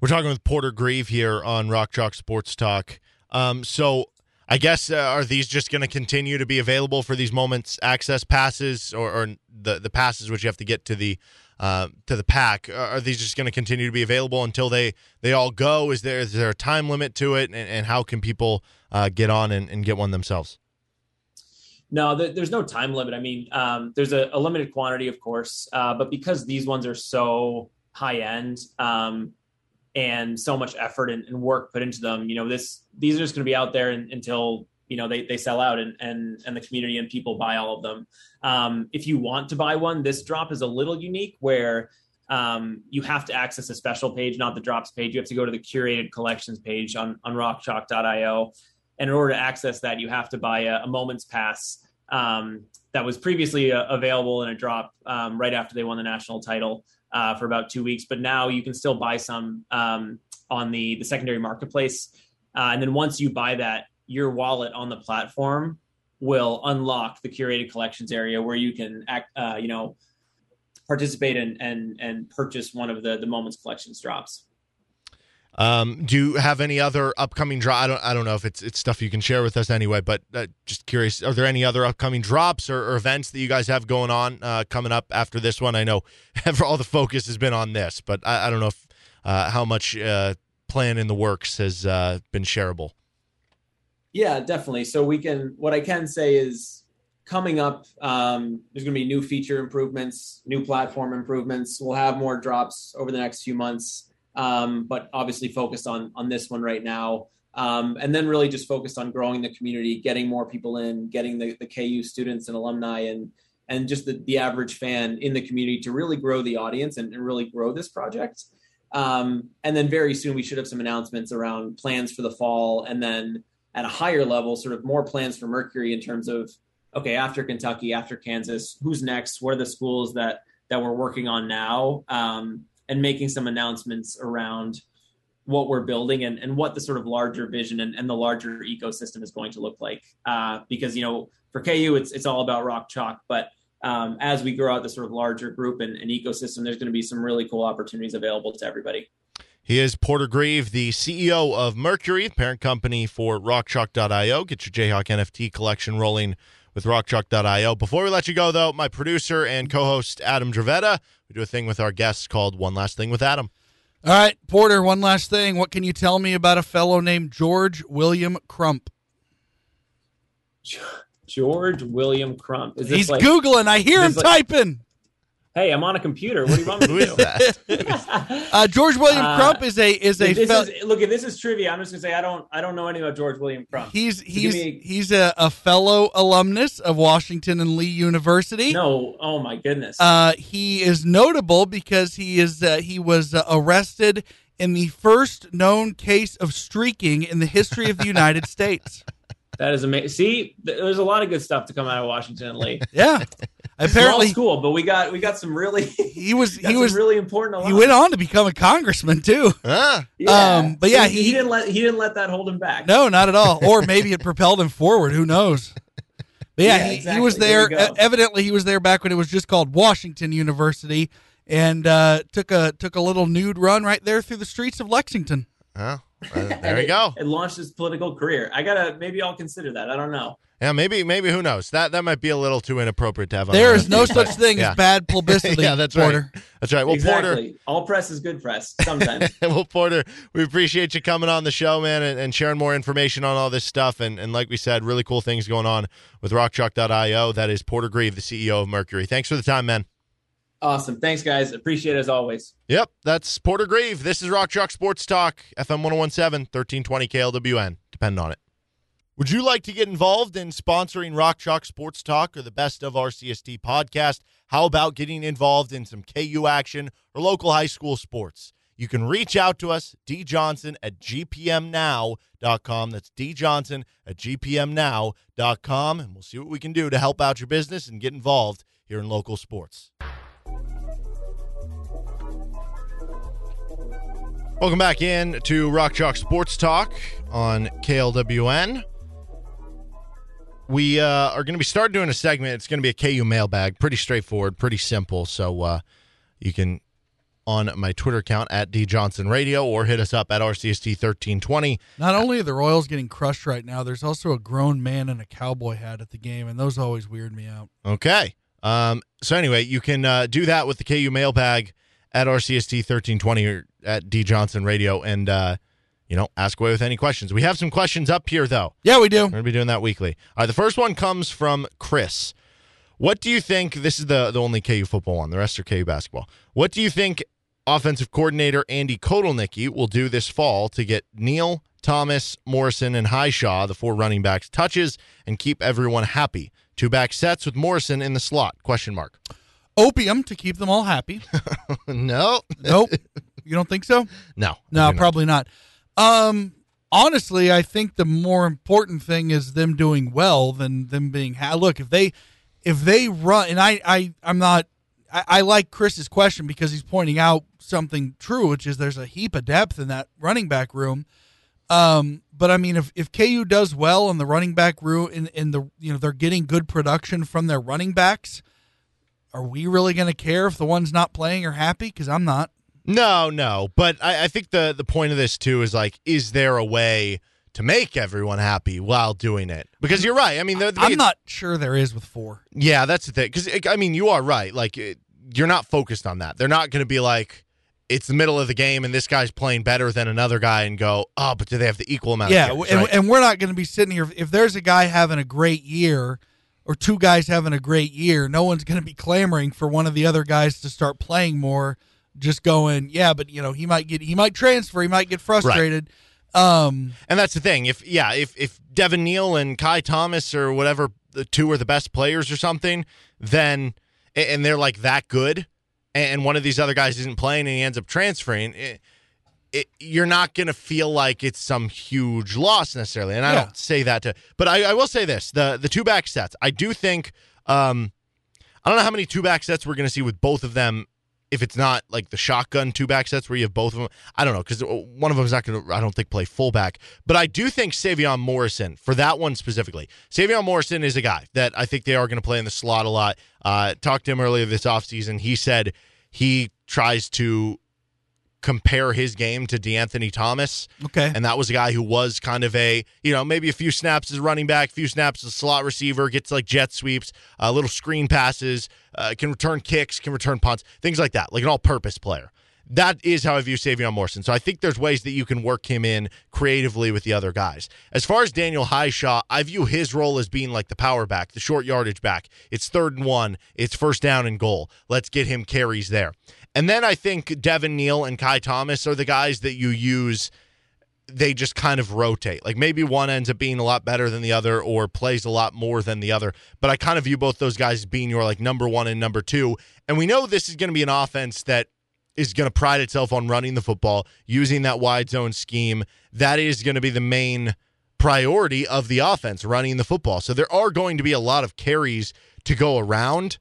We're talking with Porter Grieve here on Rock Chalk Sports Talk. Um, so, I guess, uh, are these just going to continue to be available for these moments access passes, or, or the the passes which you have to get to the uh, to the pack? Are these just going to continue to be available until they, they all go? Is there is there a time limit to it, and, and how can people uh, get on and, and get one themselves? No, there, there's no time limit. I mean, um, there's a, a limited quantity, of course, uh, but because these ones are so high end, um, and so much effort and, and work put into them, you know, this, these are just going to be out there in, until, you know, they, they sell out and, and, and the community and people buy all of them. Um, if you want to buy one, this drop is a little unique where um, you have to access a special page, not the drops page. You have to go to the curated collections page on, on rock chalk dot io. And in order to access that, you have to buy a, a moments pass um, that was previously uh, available in a drop um, right after they won the national title. Uh, for about two weeks, but now you can still buy some um, on the, the secondary marketplace. Uh, and then once you buy that, your wallet on the platform will unlock the curated collections area where you can act, uh, you know, participate and, and, and purchase one of the, the moments collections drops. Um, do you have any other upcoming drop? I don't, I don't know if it's, it's stuff you can share with us anyway, but uh, just curious, are there any other upcoming drops or, or events that you guys have going on, uh, coming up after this one? I know all the focus has been on this, but I, I don't know if, uh, how much, uh, plan in the works has uh, been shareable? Yeah, definitely. So we can, what I can say is coming up, um, there's going to be new feature improvements, new platform improvements. We'll have more drops over the next few months, um, but obviously focused on, on this one right now. Um, and then really just focused on growing the community, getting more people in, getting the, the K U students and alumni and, and just the, the average fan in the community to really grow the audience and, and really grow this project. Um, and then very soon we should have some announcements around plans for the fall. And then at a higher level, sort of more plans for Mercury in terms of, okay, after Kentucky, after Kansas, who's next? What are the schools that, that we're working on now? Um, and making some announcements around what we're building and, and what the sort of larger vision and, and the larger ecosystem is going to look like. Uh, because, you know, for K U, it's, it's all about Rock Chalk, but Um, as we grow out the sort of larger group and, and ecosystem, there's going to be some really cool opportunities available to everybody. He is Porter Grieve, the C E O of Mercury, parent company for rock chalk dot io. Get your Jayhawk N F T collection rolling with rock chalk dot io. Before we let you go, though, my producer and co-host Adam Dravetta, we do a thing with our guests called One Last Thing with Adam. All right, Porter, one last thing. What can you tell me about a fellow named George William Crump? Sure. George William Crump. Is this He's like, Googling. I hear him like, typing. Hey, I'm on a computer. What do you want me to do? Who is that? uh, George William uh, Crump is a is a this fel- is, look. If this is trivia, I'm just gonna say I don't I don't know anything about George William Crump. He's so he's a, he's a, a fellow alumnus of Washington and Lee University. No, oh my goodness. Uh, he is notable because he is uh, he was uh, arrested in the first known case of streaking in the history of the United States. That is amazing. See, there's a lot of good stuff to come out of Washington and Lee. Yeah, apparently cool, but we got we got some really he was he was really important. Alumni. He went on to become a congressman too. Ah. Yeah, um, but yeah, so he, he, he didn't let he didn't let that hold him back. No, not at all. Or maybe it propelled him forward. Who knows? But yeah, yeah he, exactly. he was there. there evidently, he was there back when it was just called Washington University, and uh, took a took a little nude run right there through the streets of Lexington. Wow. Uh, there we go. It, it launched his political career. I gotta maybe I'll consider that. I don't know. Yeah, maybe maybe who knows? That that might be a little too inappropriate to have on. There is no such thing yeah. as bad publicity. Yeah, that's Porter. Right. That's right. Well, exactly. Porter, all press is good press sometimes. Well, Porter, we appreciate you coming on the show, man, and, and sharing more information on all this stuff. And and like we said, really cool things going on with rock chalk dot io. That is Porter Grieve, the C E O of Mercury. Thanks for the time, man. Awesome. Thanks, guys. Appreciate it as always. Yep. That's Porter Grieve. This is Rock Chalk Sports Talk, F M one oh one point seven, thirteen twenty K L W N. Depend on it. Would you like to get involved in sponsoring Rock Chalk Sports Talk or the Best of R C S T podcast? How about getting involved in some K U action or local high school sports? You can reach out to us, djohnson at g p m now dot com. That's djohnson at g p m now dot com. And we'll see what we can do to help out your business and get involved here in local sports. Welcome back in to Rock Chalk Sports Talk on K L W N. We uh, are going to be starting doing a segment. It's going to be a K U mailbag. Pretty straightforward, pretty simple. So uh, you can, on my Twitter account, at D Johnson Radio, or hit us up at R C S T thirteen twenty. Not only are the Royals getting crushed right now, there's also a grown man in a cowboy hat at the game, and those always weird me out. Okay. Um, so anyway, you can uh, do that with the K U mailbag at R C S T thirteen twenty or at D Johnson Radio, and uh, you know, ask away with any questions. We have some questions up here, though. Yeah, we do. We're gonna be doing that weekly. All right, the first one comes from Chris. What do you think? This is the the only K U football one. The rest are K U basketball. What do you think offensive coordinator Andy Kotelnicki will do this fall to get Neal, Thomas, Morrison, and Hyshaw, the four running backs, touches and keep everyone happy? Two back sets with Morrison in the slot? Question mark. Opium to keep them all happy. No. Nope. You don't think so? No. No, probably not. not. Um, honestly, I think the more important thing is them doing well than them being ha- look, if they if they run, and I, I, I'm not I, I like Chris's question because he's pointing out something true, which is there's a heap of depth in that running back room. Um, but I mean, if, if K U does well in the running back room and in, in the you know, they're getting good production from their running backs, are we really going to care if the one's not playing or happy? Because I'm not. No, no. But I, I think the, the point of this, too, is like, is there a way to make everyone happy while doing it? Because you're right. I mean, the, the I'm not sure there is with four. Yeah, that's the thing. Because, I mean, you are right. Like, it, you're not focused on that. They're not going to be like, it's the middle of the game and this guy's playing better than another guy and go, oh, but do they have the equal amount yeah, of games, and, right? and we're not going to be sitting here. If there's a guy having a great year or two guys having a great year, no one's going to be clamoring for one of the other guys to start playing more, just going, yeah, but, you know, he might get, he might transfer, he might get frustrated. Right. Um, and that's the thing. If, yeah, if, if Devin Neal and Kai Thomas or whatever, the two are the best players or something, then, and they're like that good, and one of these other guys isn't playing and he ends up transferring, it, it, you're not going to feel like it's some huge loss necessarily. And I yeah. don't say that to, but I, I will say this, the, the two back sets, I do think, um, I don't know how many two back sets we're going to see with both of them. If it's not like the shotgun two back sets where you have both of them, I don't know, because one of them is not going to, I don't think, play fullback. But I do think Savion Morrison, for that one specifically, Savion Morrison is a guy that I think they are going to play in the slot a lot. Uh, talked to him earlier this offseason. He said he tries to compare his game to DeAnthony Thomas. Okay. And that was a guy who was kind of a, you know, maybe a few snaps as running back, few snaps as slot receiver, gets like jet sweeps, uh, little screen passes, uh, can return kicks, can return punts, things like that, like an all-purpose player. That is how I view Savion Morrison. So I think there's ways that you can work him in creatively with the other guys. As far as Daniel Highshaw, I view his role as being like the power back, the short yardage back. It's third and one. It's first down and goal. Let's get him carries there. And then I think Devin Neal and Kai Thomas are the guys that you use. They just kind of rotate. Like maybe one ends up being a lot better than the other or plays a lot more than the other. But I kind of view both those guys being your like number one and number two. And we know this is going to be an offense that is going to pride itself on running the football, using that wide zone scheme. That is going to be the main priority of the offense, running the football. So there are going to be a lot of carries to go around.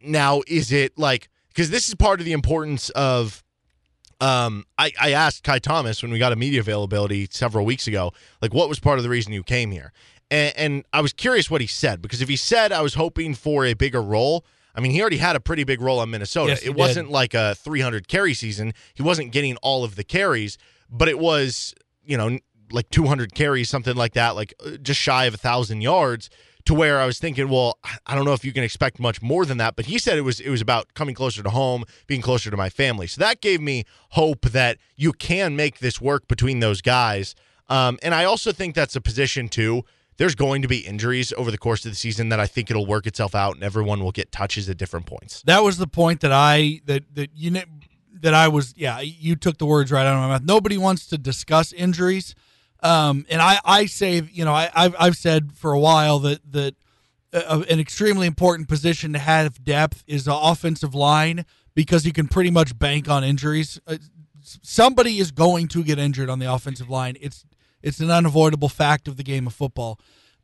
Now, is it like, because this is part of the importance of, um, I, I asked Kai Thomas when we got a media availability several weeks ago, like, what was part of the reason you came here? And, and I was curious what he said, because if he said I was hoping for a bigger role, I mean, he already had a pretty big role on Minnesota. Yes, it wasn't did. like a three hundred carry season. He wasn't getting all of the carries, but it was, you know, like two hundred carries, something like that, like just shy of one thousand yards, to where I was thinking, well, I don't know if you can expect much more than that. But he said it was it was about coming closer to home, being closer to my family. So that gave me hope that you can make this work between those guys. Um, and I also think that's a position, too. There's going to be injuries over the course of the season that I think it'll work itself out, and everyone will get touches at different points. That was the point that I that that you that I was yeah you took the words right out of my mouth. Nobody wants to discuss injuries, um, and I I say you know I I've, I've said for a while that that uh, an extremely important position to have depth is the offensive line, because you can pretty much bank on injuries. Uh, somebody is going to get injured on the offensive line. It's It's an unavoidable fact of the game of football.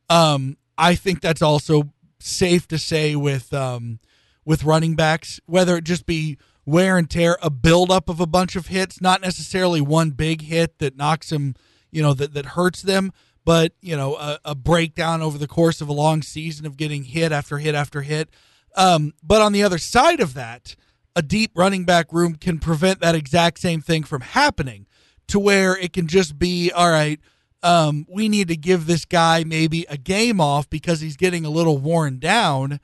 Um, I think that's also safe to say with um, with running backs, whether it just be wear and tear, a buildup of a bunch of hits, not necessarily one big hit that knocks them, you know, that, that hurts them, but, you know, a, a breakdown over the course of a long season of getting hit after hit after hit. Um, but on the other side of that, a deep running back room can prevent that exact same thing from happening, to where it can just be, all right, um, we need to give this guy maybe a game off because he's getting a little worn down.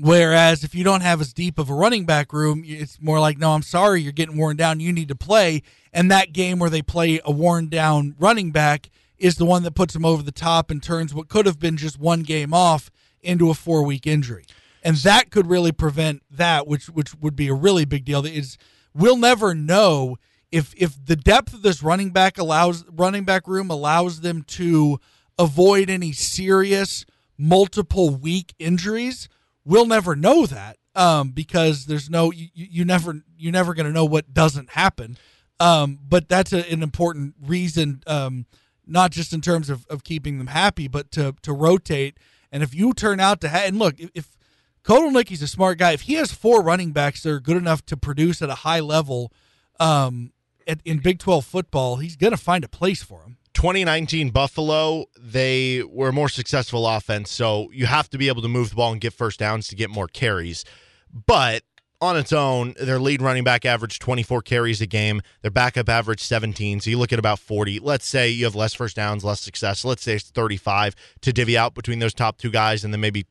Whereas if you don't have as deep of a running back room, it's more like, no, I'm sorry, you're getting worn down. You need to play. And that game where they play a worn down running back is the one that puts him over the top and turns what could have been just one game off into a four week injury. And that could really prevent that, which, which would be a really big deal. It's, we'll never know. If if the depth of this running back allows running back room allows them to avoid any serious multiple week injuries, we'll never know that um, because there's no you, you never you're never going to know what doesn't happen. Um, but that's a, an important reason, um, not just in terms of, of keeping them happy, but to to rotate. And if you turn out to ha- and look if, if Kotelnicki's a smart guy, if he has four running backs that are good enough to produce at a high level. Um, at, in Big twelve football, he's going to find a place for him. twenty nineteen Buffalo, they were a more successful offense, so you have to be able to move the ball and get first downs to get more carries. But on its own, their lead running back averaged twenty-four carries a game. Their backup averaged seventeen, so you look at about forty. Let's say you have less first downs, less success. Let's say it's thirty-five to divvy out between those top two guys, and then maybe,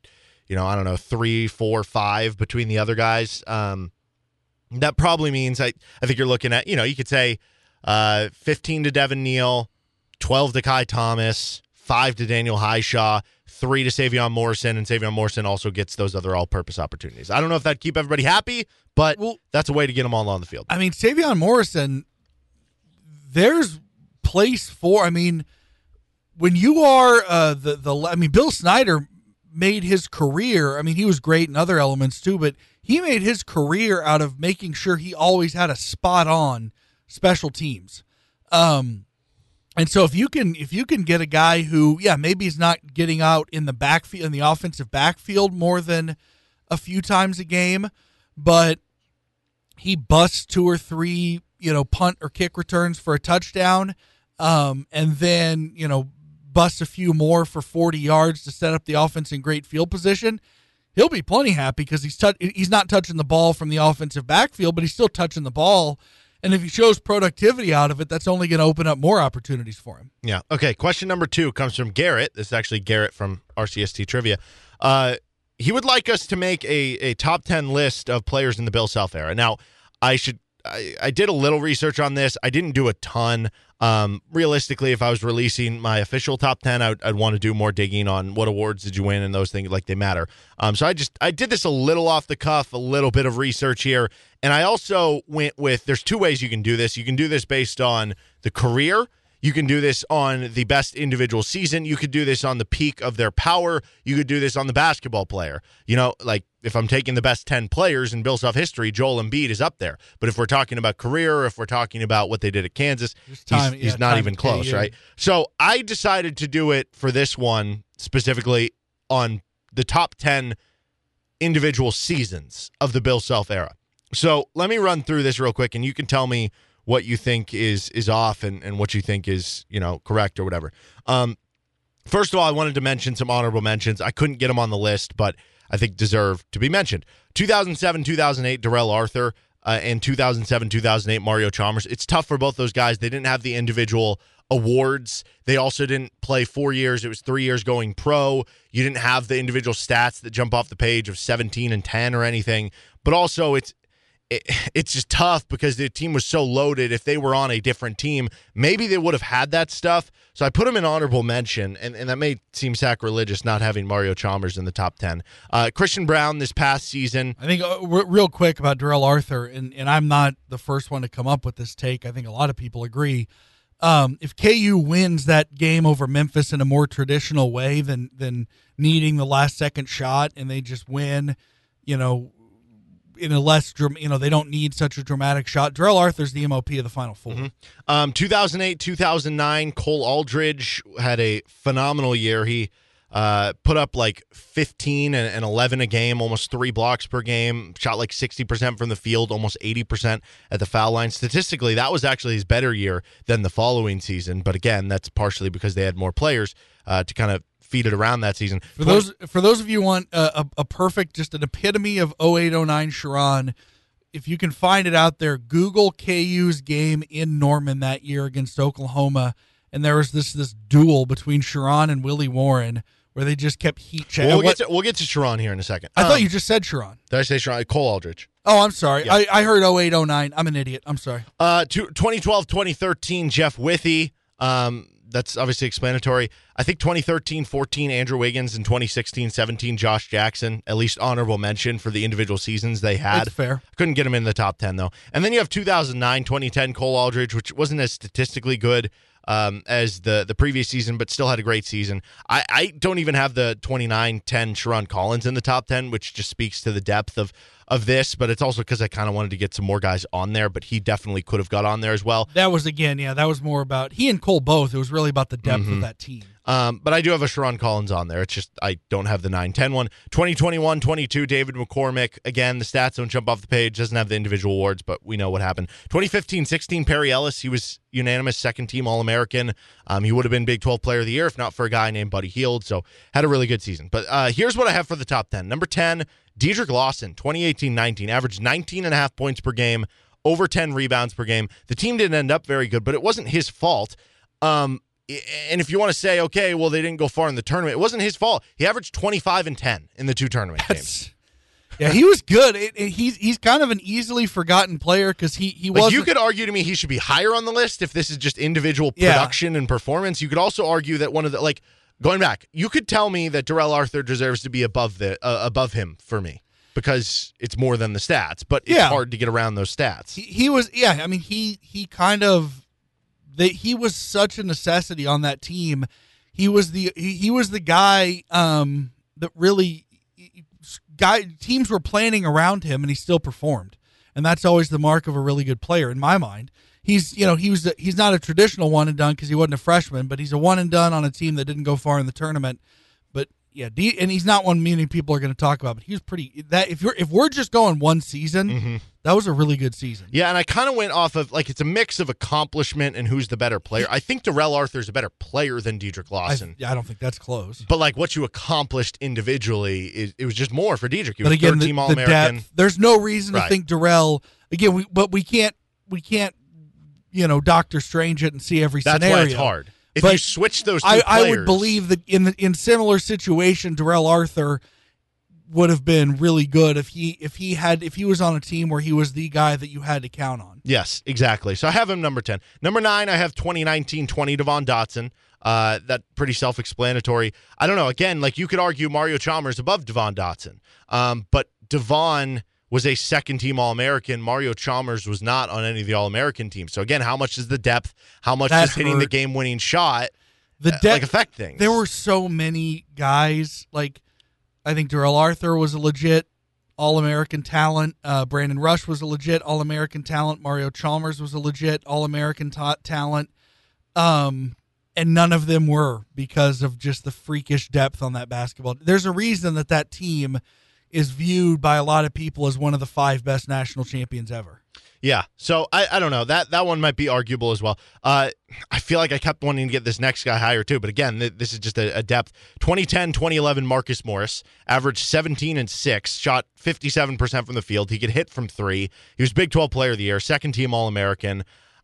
you know, I don't know, three, four, five between the other guys. Um, That probably means I, I think you're looking at, you know, you could say uh, fifteen to Devin Neal, twelve to Kai Thomas, five to Daniel Highshaw, three to Savion Morrison, and Savion Morrison also gets those other all-purpose opportunities. I don't know if that'd keep everybody happy, but well, that's a way to get them all on the field. I mean, Savion Morrison, there's place for, I mean, when you are uh, the, the, I mean, Bill Snyder made his career, I mean, he was great in other elements too, but he made his career out of making sure he always had a spot on special teams. Um, and so if you can if you can get a guy who, yeah, maybe he's not getting out in the backfield, in the offensive backfield more than a few times a game, but he busts two or three, you know, punt or kick returns for a touchdown, um, and then, you know, busts a few more for forty yards to set up the offense in great field position, he'll be plenty happy because he's tu- he's not touching the ball from the offensive backfield, but he's still touching the ball. And if he shows productivity out of it, that's only going to open up more opportunities for him. Yeah. Okay, question number two comes from Garrett. This is actually Garrett from R C S T Trivia. Uh, he would like us to make a, a top ten list of players in the Bill Self era. Now, I should I, I did a little research on this. I didn't do a ton. Um, realistically, if I was releasing my official top ten, I would, I'd want to do more digging on what awards did you win and those things, like they matter. Um, so I just I did this a little off the cuff, a little bit of research here, and I also went with, there's two ways you can do this. You can do this based on the career. You can do this on the best individual season. You could do this on the peak of their power. You could do this on the basketball player. You know, like if I'm taking the best ten players in Bill Self history, Joel Embiid is up there. But if we're talking about career, if we're talking about what they did at Kansas, time, he's, yeah, he's not even close, right? So I decided to do it for this one specifically on the top ten individual seasons of the Bill Self era. So let me run through this real quick, and you can tell me what you think is is off and, and what you think is, you know, correct or whatever. Um, first of all, I wanted to mention some honorable mentions. I couldn't get them on the list, but I think deserve to be mentioned. two thousand seven, two thousand eight, Darrell Arthur, uh, and two thousand seven, two thousand eight, Mario Chalmers. It's tough for both those guys. They didn't have the individual awards. They also didn't play four years. It was three years going pro. You didn't have the individual stats that jump off the page of seventeen and ten or anything. But also, it's It, it's just tough because the team was so loaded. If they were on a different team, maybe they would have had that stuff. So I put them in honorable mention, and, and that may seem sacrilegious not having Mario Chalmers in the top ten. Uh, Christian Brown this past season. I think uh, r- real quick about Darrell Arthur, and, and I'm not the first one to come up with this take. I think a lot of people agree. Um, if K U wins that game over Memphis in a more traditional way than, than needing the last second shot, and they just win, you know, in a less, you know, they don't need such a dramatic shot. Darrell Arthur's the M O P of the Final Four. Mm-hmm. Um, two thousand eight, two thousand nine, Cole Aldridge had a phenomenal year. He uh, put up like fifteen and eleven a game, almost three blocks per game, shot like sixty percent from the field, almost eighty percent at the foul line. Statistically, that was actually his better year than the following season. But again, that's partially because they had more players uh, to kind of feed it around that season. For those for those of you who want a, a, a perfect, just an epitome of oh eight oh nine Sherron, if you can find it out there, Google K U's game in Norman that year against Oklahoma, and there was this this duel between Sherron and Willie Warren where they just kept heat checking. We'll, we'll, we'll get to Sherron here in a second. I um, thought you just said Sherron. Did I say Sherron? Cole Aldridge. Oh, I'm sorry. Yeah. I, I heard oh eight oh nine. I'm an idiot. I'm sorry. Uh, twenty twelve, twenty thirteen, Jeff Withey. Um, That's obviously explanatory. I think twenty thirteen, fourteen, Andrew Wiggins, and twenty sixteen, seventeen, Josh Jackson, at least honorable mention for the individual seasons they had. That's fair. Couldn't get them in the top ten, though. And then you have two thousand nine, twenty ten, Cole Aldridge, which wasn't as statistically good um, as the, the previous season, but still had a great season. I, I don't even have the twenty-nine, ten Sherron Collins in the top ten, which just speaks to the depth of of this, but it's also because I kind of wanted to get some more guys on there, but he definitely could have got on there as well. That was, again, yeah, that was more about he and Cole both. It was really about the depth mm-hmm. of that team. Um, but I do have a Sherron Collins on there. It's just I don't have the nine ten one. twenty twenty-one, twenty-two, David McCormick. Again, the stats don't jump off the page. Doesn't have the individual awards, but we know what happened. twenty fifteen, sixteen, Perry Ellis. He was unanimous second-team All-American. Um, he would have been Big twelve Player of the Year if not for a guy named Buddy Hield, so had a really good season. But uh, here's what I have for the top ten. Number ten, Dedrick Lawson, twenty eighteen, nineteen, averaged nineteen and a half points per game, over ten rebounds per game. The team didn't end up very good, but it wasn't his fault. Um, and if you want to say, okay, well, they didn't go far in the tournament, it wasn't his fault. He averaged twenty-five and ten in the two tournament That's, games. Yeah, he was good. It, it, he's he's kind of an easily forgotten player because he he was. Like you could argue to me he should be higher on the list if this is just individual production yeah. and performance. You could also argue that one of the like going back, you could tell me that Darrell Arthur deserves to be above the uh, above him for me because it's more than the stats, but it's yeah. hard to get around those stats. He, he was yeah. I mean he he kind of that he was such a necessity on that team. He was the he, he was the guy um, that really. Guy teams were planning around him, and he still performed, and that's always the mark of a really good player in my mind. He's, you know, he was a, he's not a traditional one and done because he wasn't a freshman, but he's a one and done on a team that didn't go far in the tournament. But yeah, D, and he's not one many people are going to talk about. But he was pretty. That if you're if we're just going one season, mm-hmm. that was a really good season. Yeah, and I kind of went off of like it's a mix of accomplishment and who's the better player. I think Darrell Arthur's a better player than Dedrick Lawson. I, yeah, I don't think that's close. But like what you accomplished individually, is, it was just more for Dedrick. He was third team All American. There's no reason right. to think Darrell again. We but we can't we can't you know Doctor Strange it and see every that's scenario. That's why it's hard. If but you switch those two I, players, I would believe that in the, in similar situation, Darrell Arthur would have been really good if he if he had if he was on a team where he was the guy that you had to count on. Yes, exactly. So I have him number ten. Number nine, I have twenty nineteen twenty Devon Dotson. Uh, that pretty self-explanatory. I don't know. Again, like you could argue Mario Chalmers above Devon Dotson, um, but Devon was a second-team All-American. Mario Chalmers was not on any of the All-American teams. So, again, how much is the depth? How much that is hitting hurt. the game-winning shot the depth, uh, like affect things? There were so many guys. Like, I think Darrell Arthur was a legit All-American talent. Uh, Brandon Rush was a legit All-American talent. Mario Chalmers was a legit All-American ta- talent. Um, and none of them were because of just the freakish depth on that basketball. There's a reason that that team is viewed by a lot of people as one of the five best national champions ever. Yeah, so I, I don't know. That that one might be arguable as well. Uh, I feel like I kept wanting to get this next guy higher too, but again, th- this is just a, a depth. twenty ten twenty eleven Marcus Morris averaged seventeen and six, shot fifty-seven percent from the field. He could hit from three. He was Big twelve Player of the Year, second-team All-American.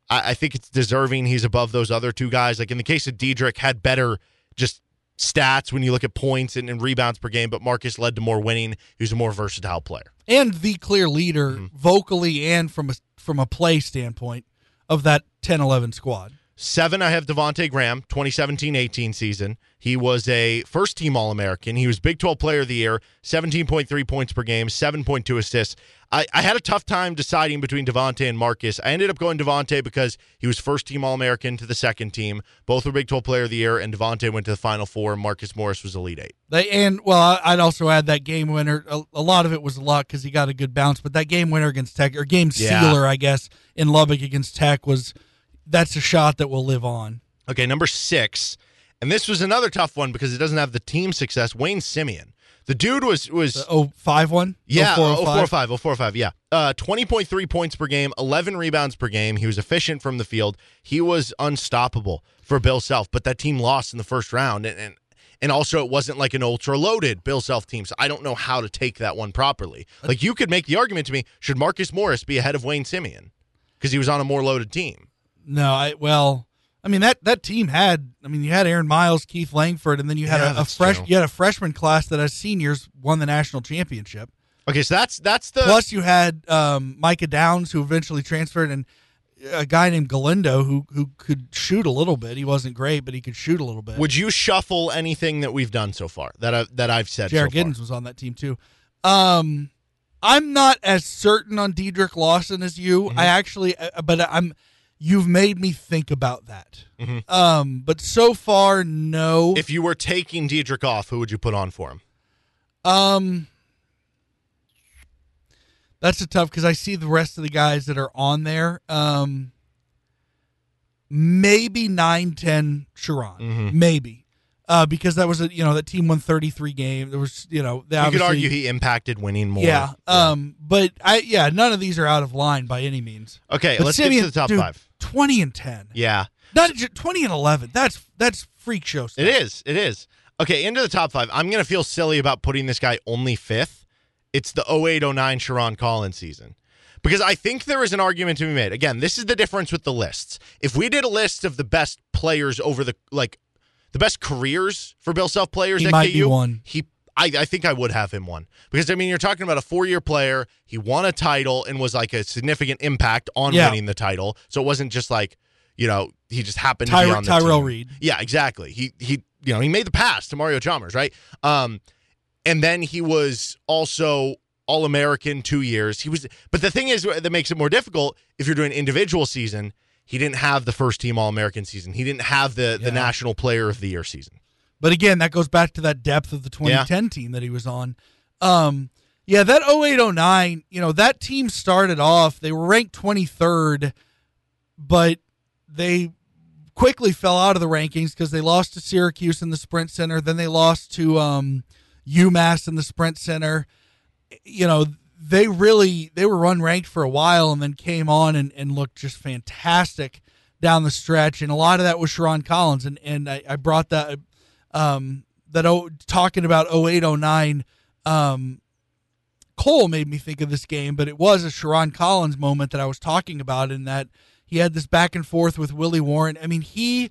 I, I think it's deserving he's above those other two guys. Like in the case of Dedrick, had better just stats when you look at points and, and rebounds per game, but Marcus led to more winning. He was a more versatile player and the clear leader mm-hmm. vocally and from a from a play standpoint of that ten eleven squad. Seven, I have Devonte Graham, twenty seventeen eighteen season. He was a first-team All-American. He was Big twelve Player of the Year, seventeen point three points per game, seven point two assists. I, I had a tough time deciding between Devonte and Marcus. I ended up going Devonte because he was first-team All-American to the second team. Both were Big twelve Player of the Year, and Devonte went to the Final Four, and Marcus Morris was Elite Eight. They, and, well, I'd also add that game winner. A, a lot of it was luck because he got a good bounce, but that game winner against Tech, or game yeah. sealer, I guess, in Lubbock against Tech was – that's a shot that will live on. Okay, number six, and this was another tough one because it doesn't have the team success. Wayne Simeon. The dude was... was the oh five one? Yeah, oh four oh five, oh four oh five, yeah. Uh, twenty point three points per game, eleven rebounds per game. He was efficient from the field. He was unstoppable for Bill Self, but that team lost in the first round, and, and And also, it wasn't like an ultra-loaded Bill Self team, so I don't know how to take that one properly. Like, you could make the argument to me, should Marcus Morris be ahead of Wayne Simeon? Because he was on a more loaded team. No, I well, I mean that, that team had. I mean, you had Aaron Miles, Keith Langford, and then you had yeah, a, a fresh. True. You had a freshman class that as seniors won the national championship. Okay, so that's that's the. Plus, you had um, Micah Downs, who eventually transferred, and a guy named Galindo, who who could shoot a little bit. He wasn't great, but he could shoot a little bit. Would you shuffle anything that we've done so far that I, that I've said? Jared so Giddens far? was on that team too. Um, I'm not as certain on Dedrick Lawson as you. Mm-hmm. I actually, but I'm. You've made me think about that. Mm-hmm. Um, but so far, no. If you were taking Dedrick off, who would you put on for him? Um, that's a tough, because I see the rest of the guys that are on there. Um, maybe nine ten Sherron. Mm-hmm. Maybe. Uh, because that was, a you know, that team won thirty-three games. There was, you know. You could argue he impacted winning more. Yeah. yeah. Um, but, I yeah, none of these are out of line by any means. Okay, but let's Simeon, get to the top dude, five. Twenty and ten. Yeah, not twenty and eleven. That's that's freak show stuff. It is. It is. Okay, into the top five. I'm gonna feel silly about putting this guy only fifth. It's the oh eight oh nine Sherron Collins season, because I think there is an argument to be made. Again, this is the difference with the lists. If we did a list of the best players over the like, the best careers for Bill Self players he at might K U, be one. He I, I think I would have him won. Because, I mean, you're talking about a four-year player. He won a title and was, like, a significant impact on yeah. winning the title. So it wasn't just, like, you know, he just happened Ty- to be on the Tyrell team. Reed. Yeah, exactly. He, he, you know, he made the pass to Mario Chalmers, right? Um, and then he was also All-American two years. He was, but the thing is that makes it more difficult if you're doing individual season. He didn't have the first-team All-American season. He didn't have the, yeah. the National Player of the Year season. But again, that goes back to that depth of the twenty ten yeah. team that he was on. Um, yeah, that oh eight oh nine, you know, that team started off, they were ranked twenty-third, but they quickly fell out of the rankings because they lost to Syracuse in the Sprint Center. Then they lost to um, UMass in the Sprint Center. You know, they really, they were unranked for a while and then came on and, and looked just fantastic down the stretch. And a lot of that was Sherron Collins. And, and I, I brought that Um, that oh, talking about oh eight oh nine, um, Cole made me think of this game, but it was a Sherron Collins moment that I was talking about in that he had this back and forth with Willie Warren. I mean, he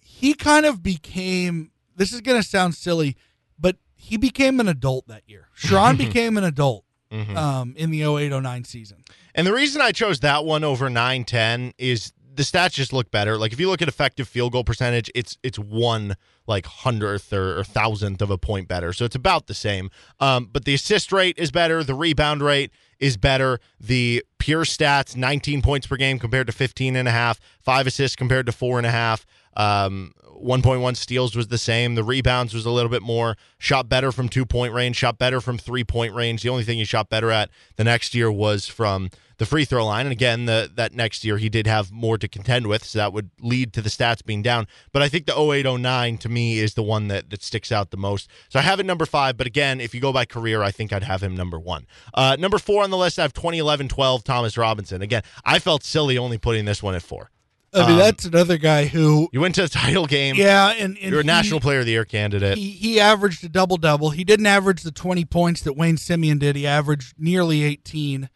he kind of became, this is going to sound silly, but he became an adult that year. Sherron became an adult mm-hmm. um, in the oh eight oh nine season. And the reason I chose that one over nine ten is the stats just look better. Like, if you look at effective field goal percentage, it's it's one like hundredth or, or thousandth of a point better. So it's about the same. Um, but the assist rate is better. The rebound rate is better. The pure stats, nineteen points per game compared to fifteen and a half, five assists compared to four and a half. Um, one point one steals was the same. The rebounds was a little bit more. Shot better from two-point range, shot better from three-point range. The only thing he shot better at the next year was from the free throw line. And again, the, that next year he did have more to contend with, so that would lead to the stats being down. But I think the oh eight oh nine to me is the one that, that sticks out the most. So I have it number five, but again, if you go by career, I think I'd have him number one. Uh, number four on the list, I have twenty eleven twelve Thomas Robinson. Again, I felt silly only putting this one at four. I mean, that's another guy who... You went to the title game. Yeah, and... and you're a he, National Player of the Year candidate. He, he averaged a double-double. He didn't average the twenty points that Wayne Simeon did. He averaged nearly eighteen.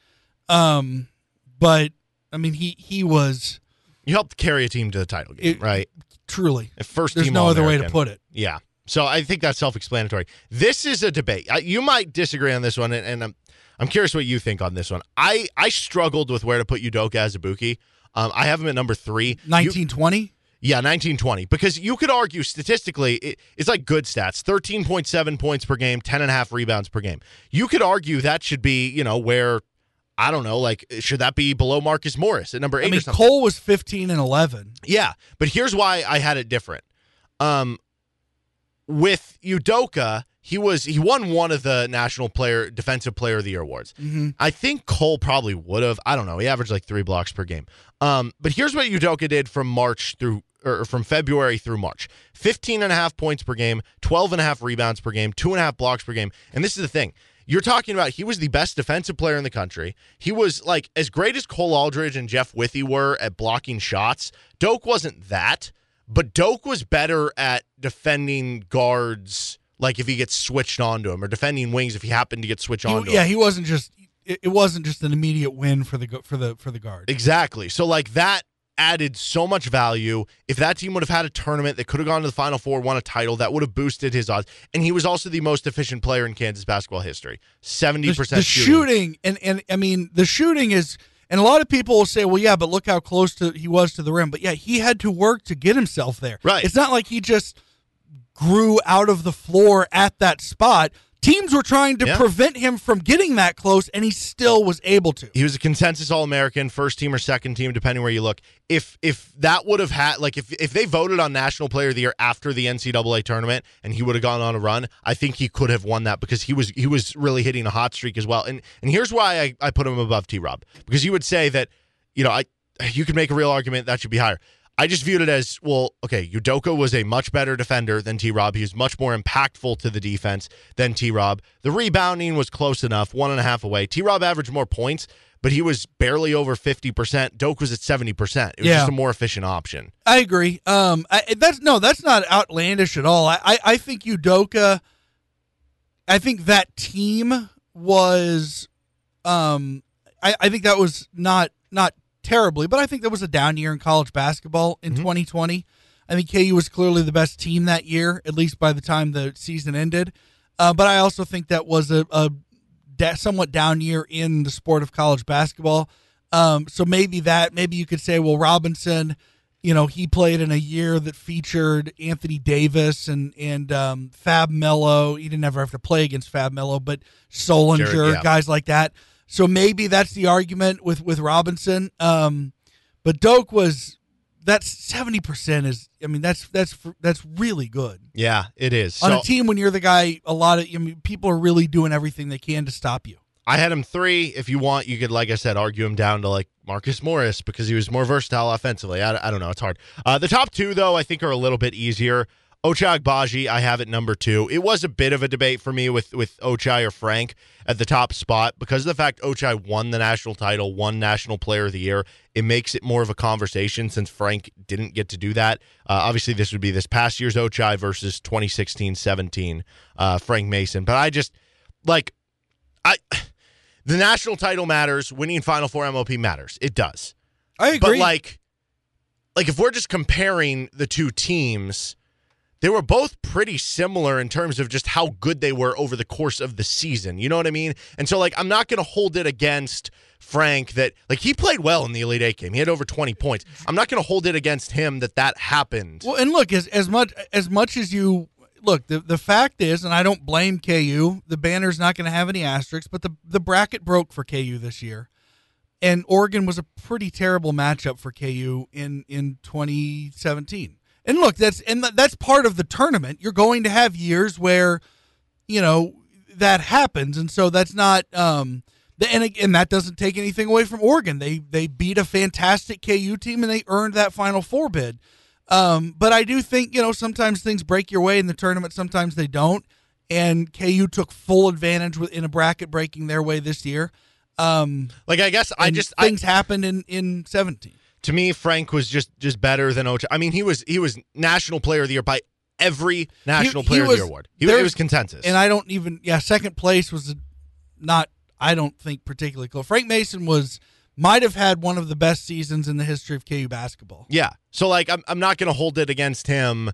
Um, but, I mean, he, he was... You helped carry a team to the title game, it, right? Truly. First There's team no other way to put it. Yeah. So I think that's self-explanatory. This is a debate. I, you might disagree on this one, and, and I'm, I'm curious what you think on this one. I, I struggled with where to put Udoka Azubuike. Um, I have him at number three. nineteen twenty? Yeah, nineteen twenty. Because you could argue statistically, it, it's like good stats. thirteen point seven points per game, ten and a half rebounds per game. You could argue that should be, you know, where, I don't know, like, should that be below Marcus Morris at number eight I mean, or something? Cole was fifteen and eleven. Yeah, but here's why I had it different. Um, with Udoka, he was he won one of the National Player Defensive Player of the Year awards. Mm-hmm. I think Cole probably would have. I don't know. He averaged like three blocks per game. Um, but here's what Udoka did from March through or from February through March: fifteen and a half points per game, twelve and a half rebounds per game, two and a half blocks per game. And this is the thing: you're talking about he was the best defensive player in the country. He was like as great as Cole Aldridge and Jeff Withey were at blocking shots. Doak wasn't that, but Doak was better at defending guards. Like if he gets switched onto him, or defending wings if he happened to get switched onto him. Yeah, he wasn't just it wasn't just an immediate win for the for the for the guard. Exactly. So like that added so much value. If that team would have had a tournament that could have gone to the Final Four, won a title, that would have boosted his odds. And he was also the most efficient player in Kansas basketball history. seventy percent shooting. The shooting and and I mean the shooting is and a lot of people will say, well, yeah, but look how close to he was to the rim. But yeah, he had to work to get himself there. Right. It's not like he just grew out of the floor at that spot. Teams were trying to yeah. prevent him from getting that close, and he still was able to. He was a consensus All-American, first team or second team, depending where you look. If if that would have had, like, if, if they voted on National Player of the Year after the N C double A tournament and he would have gone on a run, I think he could have won that because he was he was really hitting a hot streak as well. And and here's why I, I put him above T-Rob, because you would say that, you know, I you could make a real argument that should be higher. I just viewed it as, well, okay, Udoka was a much better defender than T-Rob. He was much more impactful to the defense than T-Rob. The rebounding was close enough, one and a half away. T-Rob averaged more points, but he was barely over fifty percent. Doak was at seventy percent. It was yeah. just a more efficient option. I agree. Um, I, that's No, that's not outlandish at all. I, I, I think Udoka, I think that team was, um, I, I think that was not not. terribly, but I think that was a down year in college basketball in mm-hmm. twenty twenty. I think K U was clearly the best team that year, at least by the time the season ended. Uh, but I also think that was a, a da- somewhat down year in the sport of college basketball. Um, so maybe that, maybe you could say, well, Robinson, you know, he played in a year that featured Anthony Davis and, and um, Fab Mello. He didn't ever have to play against Fab Mello, but Solinger, Jared, yeah. guys like that. So maybe that's the argument with, with Robinson. Um, but Doak was, that's seventy percent is, I mean, that's, that's, that's really good. Yeah, it is. On so, a team when you're the guy, a lot of I mean, people are really doing everything they can to stop you. I had him three. If you want, you could, like I said, argue him down to like Marcus Morris because he was more versatile offensively. I, I don't know. It's hard. Uh, the top two, though, I think are a little bit easier. Ochai Agbaji, I have at number two. It was a bit of a debate for me with, with Ochai or Frank at the top spot because of the fact Ochai won the national title, won National Player of the Year. It makes it more of a conversation since Frank didn't get to do that. Uh, obviously, this would be this past year's Ochai versus twenty sixteen seventeen uh, Frank Mason. But I just, like, I the national title matters. Winning Final Four M O P matters. It does. I agree. But, like, like if we're just comparing the two teams, they were both pretty similar in terms of just how good they were over the course of the season. You know what I mean? And so, like, I'm not going to hold it against Frank that, like, he played well in the Elite Eight game. He had over twenty points. I'm not going to hold it against him that that happened. Well, and look, as as much as much as you look, the, the fact is, and I don't blame K U, the banner's not going to have any asterisks, but the, the bracket broke for K U this year. And Oregon was a pretty terrible matchup for K U in, in twenty seventeen. And look, that's and that's part of the tournament. You're going to have years where, you know, that happens, and so that's not. Um, and again, that doesn't take anything away from Oregon. They they beat a fantastic K U team, and they earned that Final Four bid. Um, but I do think, you know, sometimes things break your way in the tournament. Sometimes they don't. And K U took full advantage in a bracket breaking their way this year. Um, like I guess I just things I, happened in in seventeen. To me, Frank was just, just better than Ochai. I mean, he was he was National Player of the Year by every National he, he Player was, of the Year award. He there, was consensus. And I don't even, yeah, second place was not, I don't think, particularly cool. Frank Mason was, might have had one of the best seasons in the history of K U basketball. Yeah. So, like, I'm, I'm not going to hold it against him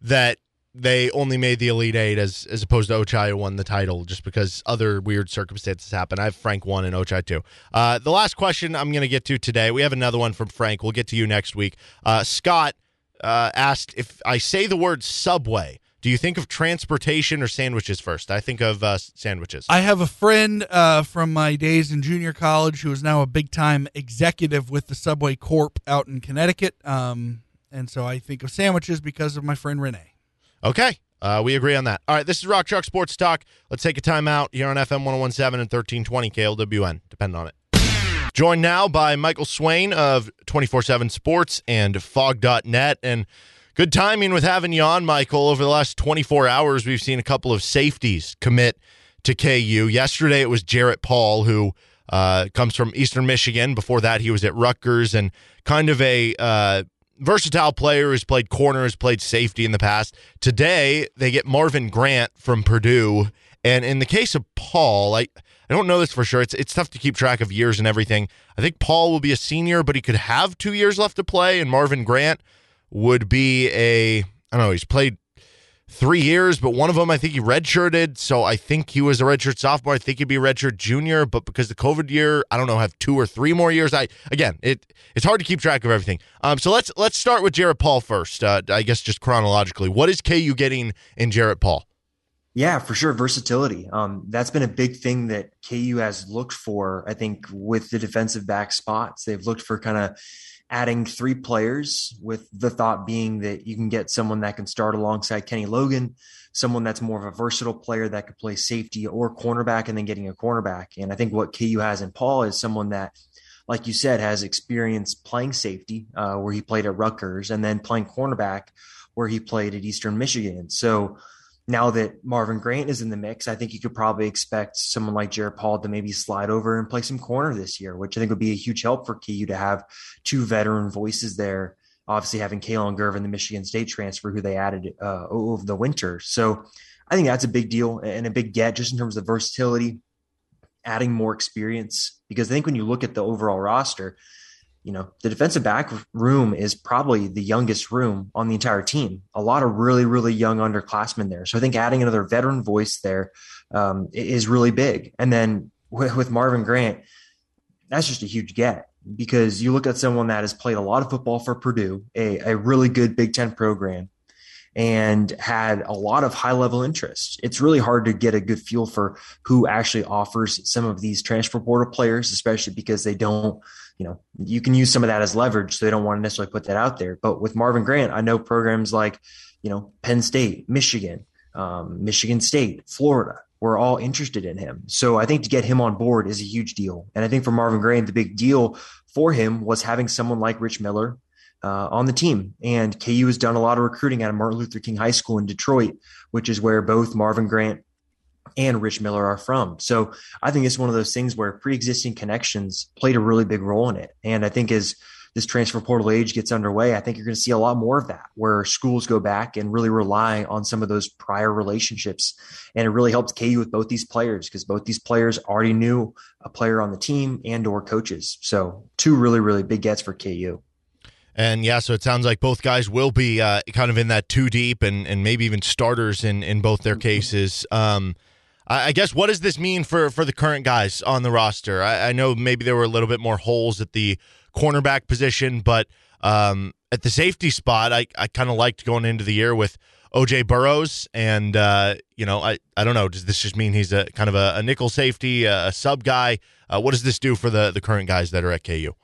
that they only made the Elite Eight as, as opposed to Ochai who won the title just because other weird circumstances happen. I have Frank one and Ochai two. Uh, the last question I'm going to get to today, we have another one from Frank. We'll get to you next week. Uh, Scott uh, asked, if I say the word subway, do you think of transportation or sandwiches first? I think of uh, sandwiches. I have a friend uh, from my days in junior college who is now a big-time executive with the Subway Corp out in Connecticut. Um, and so I think of sandwiches because of my friend Renee. Okay, uh, we agree on that. All right, this is Rock Chalk Sports Talk. Let's take a time out here on F M one oh one point seven and thirteen twenty K L W N. Depend on it. Joined now by Michael Swain of twenty-four seven Sports and Fog dot net. And good timing with having you on, Michael. Over the last twenty-four hours, we've seen a couple of safeties commit to K U. Yesterday, it was Jarrett Paul, who uh, comes from Eastern Michigan. Before that, he was at Rutgers and kind of a... Uh, versatile player who's played corner, has played safety in the past. Today, they get Marvin Grant from Purdue. And in the case of Paul, I, I don't know this for sure. It's it's tough to keep track of years and everything. I think Paul will be a senior, but he could have two years left to play. And Marvin Grant would be a, I don't know, he's played three years, but one of them I think he redshirted. So I think he was a redshirt sophomore. I think he'd be a redshirt junior, but because the COVID year, I don't know, have two or three more years. I again, it it's hard to keep track of everything. Um, so let's let's start with Jarrett Paul first. Uh, I guess just chronologically, what is K U getting in Jarrett Paul? Yeah, for sure, versatility. Um, that's been a big thing that K U has looked for. I think with the defensive back spots, they've looked for kind of adding three players with the thought being that you can get someone that can start alongside Kenny Logan, someone that's more of a versatile player that could play safety or cornerback, and then getting a cornerback. And I think what K U has in Paul is someone that, like you said, has experience playing safety uh, where he played at Rutgers and then playing cornerback where he played at Eastern Michigan. So now that Marvin Grant is in the mix, I think you could probably expect someone like Jarrett Paul to maybe slide over and play some corner this year, which I think would be a huge help for K U to have two veteran voices there, obviously having Kalon Gervin, the Michigan State transfer, who they added uh, over the winter. So I think that's a big deal and a big get just in terms of versatility, adding more experience, because I think when you look at the overall roster, you know, the defensive back room is probably the youngest room on the entire team. A lot of really, really young underclassmen there. So I think adding another veteran voice there um, is really big. And then with, with Marvin Grant, that's just a huge get, because you look at someone that has played a lot of football for Purdue, a, a really good Big Ten program, and had a lot of high-level interest. It's really hard to get a good feel for who actually offers some of these transfer portal players, especially because they don't, you know, you can use some of that as leverage, so they don't want to necessarily put that out there. But with Marvin Grant, I know programs like, you know, Penn State, Michigan, um, Michigan State, Florida, we're all interested in him. So I think to get him on board is a huge deal. And I think for Marvin Grant, the big deal for him was having someone like Rich Miller Uh, on the team. And K U has done a lot of recruiting out of Martin Luther King High School in Detroit, which is where both Marvin Grant and Rich Miller are from. So I think it's one of those things where pre-existing connections played a really big role in it. And I think as this transfer portal age gets underway, I think you're going to see a lot more of that, where schools go back and really rely on some of those prior relationships. And it really helps K U with both these players, because both these players already knew a player on the team and or coaches. So two really, really big gets for K U. And, yeah, so it sounds like both guys will be uh, kind of in that two deep and, and maybe even starters in, in both their cases. Um, I, I guess, what does this mean for, for the current guys on the roster? I, I know maybe there were a little bit more holes at the cornerback position, but um, at the safety spot, I, I kind of liked going into the year with O J Burrows. And, uh, you know, I, I don't know, does this just mean he's a kind of a, a nickel safety, a, a sub guy? Uh, what does this do for the, the current guys that are at K U?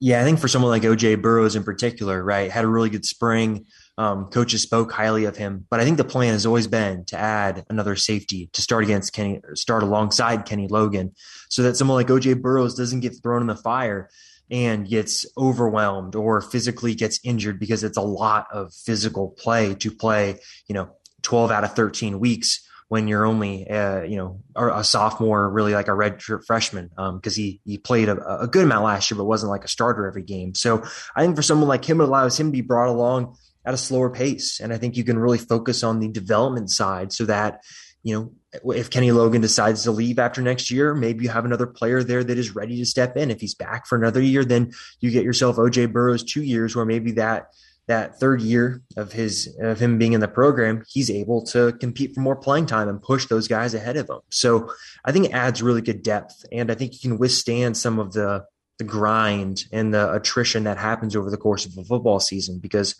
Yeah, I think for someone like O J Burrows in particular, right, had a really good spring. Um, coaches spoke highly of him, but I think the plan has always been to add another safety to start against Kenny, start alongside Kenny Logan, so that someone like O J Burrows doesn't get thrown in the fire and gets overwhelmed or physically gets injured, because it's a lot of physical play to play, you know, twelve out of thirteen weeks when you're only, uh, you know, a sophomore, really like a redshirt freshman, because um, he he played a, a good amount last year, but wasn't like a starter every game. So I think for someone like him, it allows him to be brought along at a slower pace. And I think you can really focus on the development side, so that, you know, if Kenny Logan decides to leave after next year, maybe you have another player there that is ready to step in. If he's back for another year, then you get yourself O J Burrows two years where maybe that – that third year of his, of him being in the program, he's able to compete for more playing time and push those guys ahead of him. So I think it adds really good depth. And I think you can withstand some of the, the grind and the attrition that happens over the course of a football season, because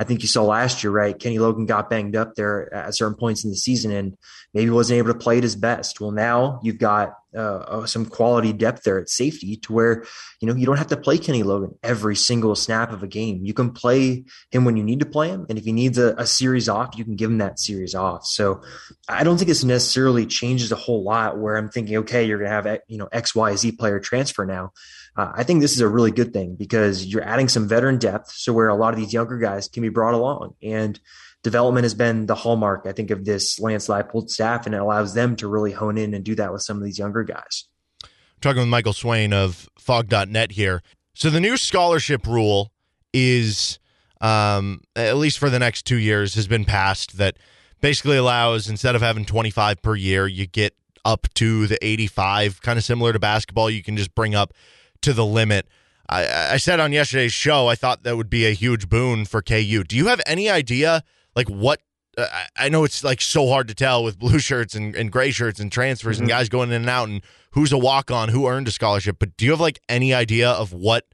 I think you saw last year, right? Kenny Logan got banged up there at certain points in the season and maybe wasn't able to play at his best. Well, now you've got uh, some quality depth there at safety, to where, you know, you don't have to play Kenny Logan every single snap of a game. You can play him when you need to play him. And if he needs a, a series off, you can give him that series off. So I don't think this necessarily changes a whole lot, where I'm thinking, okay, you're going to have, you know, X, Y, Z player transfer now. Uh, I think this is a really good thing, because you're adding some veteran depth, so where a lot of these younger guys can be brought along. And development has been the hallmark, I think, of this Lance Leipold staff, and it allows them to really hone in and do that with some of these younger guys. I'm talking with Michael Swain of Fog dot net here. So the new scholarship rule is, um, at least for the next two years, has been passed, that basically allows, instead of having twenty-five per year, you get up to the eighty-five, kind of similar to basketball. You can just bring up to the limit. I, I said on yesterday's show, I thought that would be a huge boon for K U. Do you have any idea, like, what, uh, I know it's like so hard to tell with blue shirts and, and gray shirts and transfers mm-hmm. and guys going in and out and who's a walk-on, who earned a scholarship, but do you have like any idea of what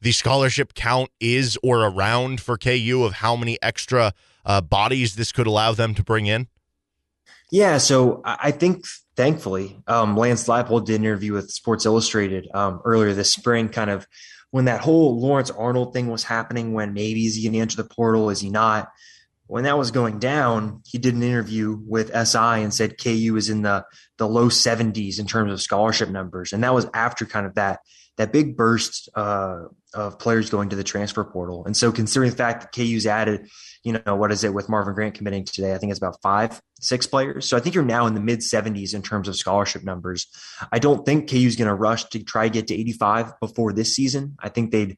the scholarship count is or around for K U, of how many extra uh, bodies this could allow them to bring in? Yeah, so I think thankfully um, Lance Leipold did an interview with Sports Illustrated um, earlier this spring, kind of when that whole Lawrence Arnold thing was happening, when maybe is he going to enter the portal, is he not? When that was going down, he did an interview with S I and said K U is in the the low seventies in terms of scholarship numbers. And that was after kind of that that big burst uh, of players going to the transfer portal. And so considering the fact that K U's added, you know, what is it with Marvin Grant committing today? I think it's about five, six players. So I think you're now in the mid seventies in terms of scholarship numbers. I don't think K U's going to rush to try to get to eighty-five before this season. I think they'd,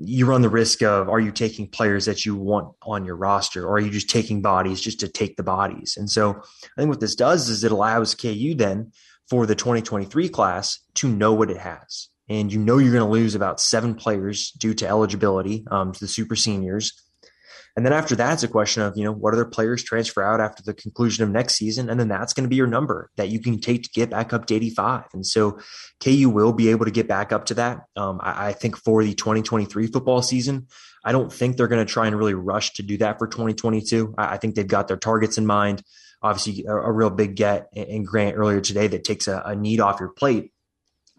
you run the risk of, are you taking players that you want on your roster, or are you just taking bodies just to take the bodies? And so I think what this does is it allows K U then for the twenty twenty-three class to know what it has. and you know you're going to lose about seven players due to eligibility um, to the super seniors. And then after that, it's a question of, you know, what other players transfer out after the conclusion of next season? And then that's going to be your number that you can take to get back up to eighty-five. And so K U will be able to get back up to that. Um, I, I think for the twenty twenty-three football season, I don't think they're going to try and really rush to do that for twenty twenty-two. I, I think they've got their targets in mind. Obviously, a, a real big get in Grant earlier today that takes a, a need off your plate.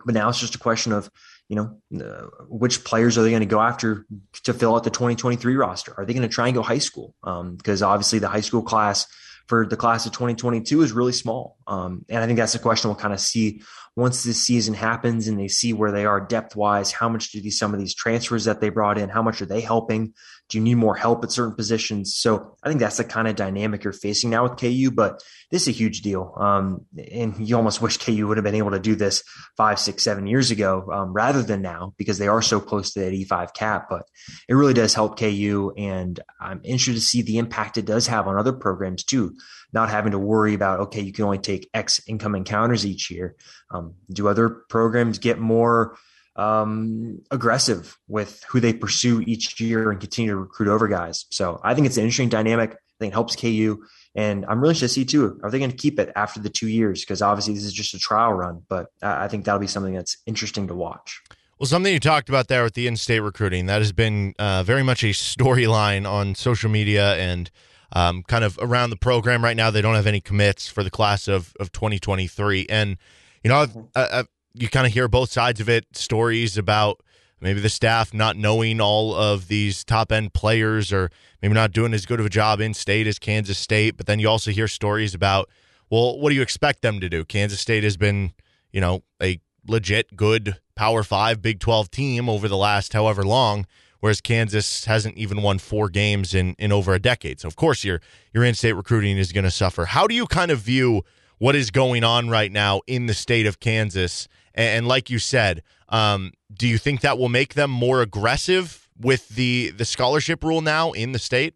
But now it's just a question of, you know, uh, which players are they going to go after to fill out the twenty twenty-three roster? Are they going to try and go high school? Um, because obviously the high school class for the class of twenty twenty-two is really small. Um, and I think that's the question we'll kind of see once this season happens and they see where they are depth wise. How much do these, some of these transfers that they brought in, how much are they helping? Do you need more help at certain positions? So I think that's the kind of dynamic you're facing now with K U, but this is a huge deal. Um, and you almost wish K U would have been able to do this five, six, seven years ago um, rather than now, because they are so close to that eighty-five cap, but it really does help K U. And I'm interested to see the impact it does have on other programs too, not having to worry about, okay, you can only take X incoming counters each year. Um, do other programs get more um, aggressive with who they pursue each year and continue to recruit over guys? So I think it's an interesting dynamic. I think it helps K U. And I'm really interested to see too, are they going to keep it after the two years? Because obviously this is just a trial run, but I think that'll be something that's interesting to watch. Well, something you talked about there with the in-state recruiting, that has been uh, very much a storyline on social media and Um, kind of around the program right now. They don't have any commits for the class of, of twenty twenty-three. And, you know, I've, I've, you kind of hear both sides of it, stories about maybe the staff not knowing all of these top-end players or maybe not doing as good of a job in-state as Kansas State. But then you also hear stories about, well, what do you expect them to do? Kansas State has been, you know, a legit good Power five, Big twelve team over the last however long, whereas Kansas hasn't even won four games in, in over a decade. So, of course, your your in-state recruiting is going to suffer. How do you kind of view what is going on right now in the state of Kansas? And, and like you said, um, do you think that will make them more aggressive with the, the scholarship rule now in the state?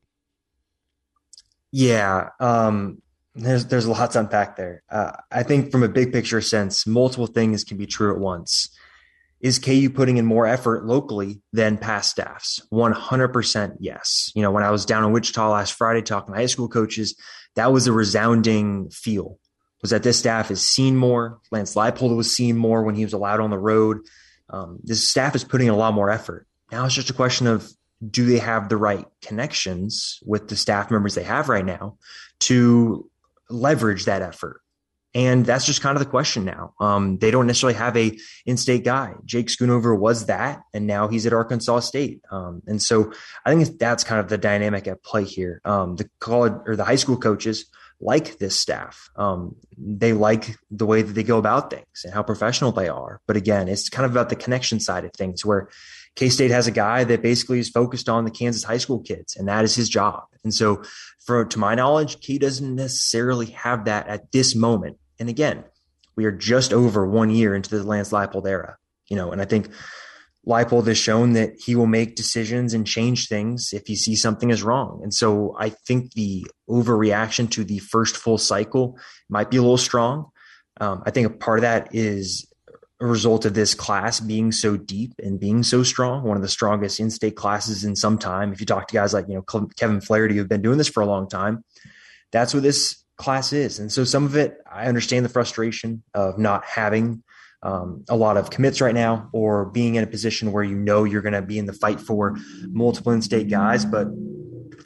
Yeah, um, there's, there's a lot to unpack there. Uh, I think from a big picture sense, multiple things can be true at once. Is K U putting in more effort locally than past staffs? one hundred percent yes. You know, when I was down in Wichita last Friday talking to high school coaches, that was a resounding feel, was that this staff is seen more. Lance Leipold was seen more when he was allowed on the road. Um, this staff is putting in a lot more effort. Now it's just a question of, do they have the right connections with the staff members they have right now to leverage that effort? And that's just kind of the question now. Um, they don't necessarily have a in-state guy. Jake Schoonover was that, and now he's at Arkansas State. Um, and so I think that's kind of the dynamic at play here. Um, the college or the high school coaches like this staff. Um, they like the way that they go about things and how professional they are. But again, it's kind of about the connection side of things, where K-State has a guy that basically is focused on the Kansas high school kids, and that is his job. And so for, to my knowledge, K doesn't necessarily have that at this moment. And again, we are just over one year into the Lance Leipold era, you know, and I think Leipold has shown that he will make decisions and change things if he sees something is wrong. And so I think the overreaction to the first full cycle might be a little strong. Um, I think a part of that is a result of this class being so deep and being so strong, one of the strongest in-state classes in some time. If you talk to guys like, you know, Kevin Flaherty, who've been doing this for a long time, that's what this class is. And so some of it, I understand the frustration of not having um, a lot of commits right now, or being in a position where, you know, you're going to be in the fight for multiple in-state guys, but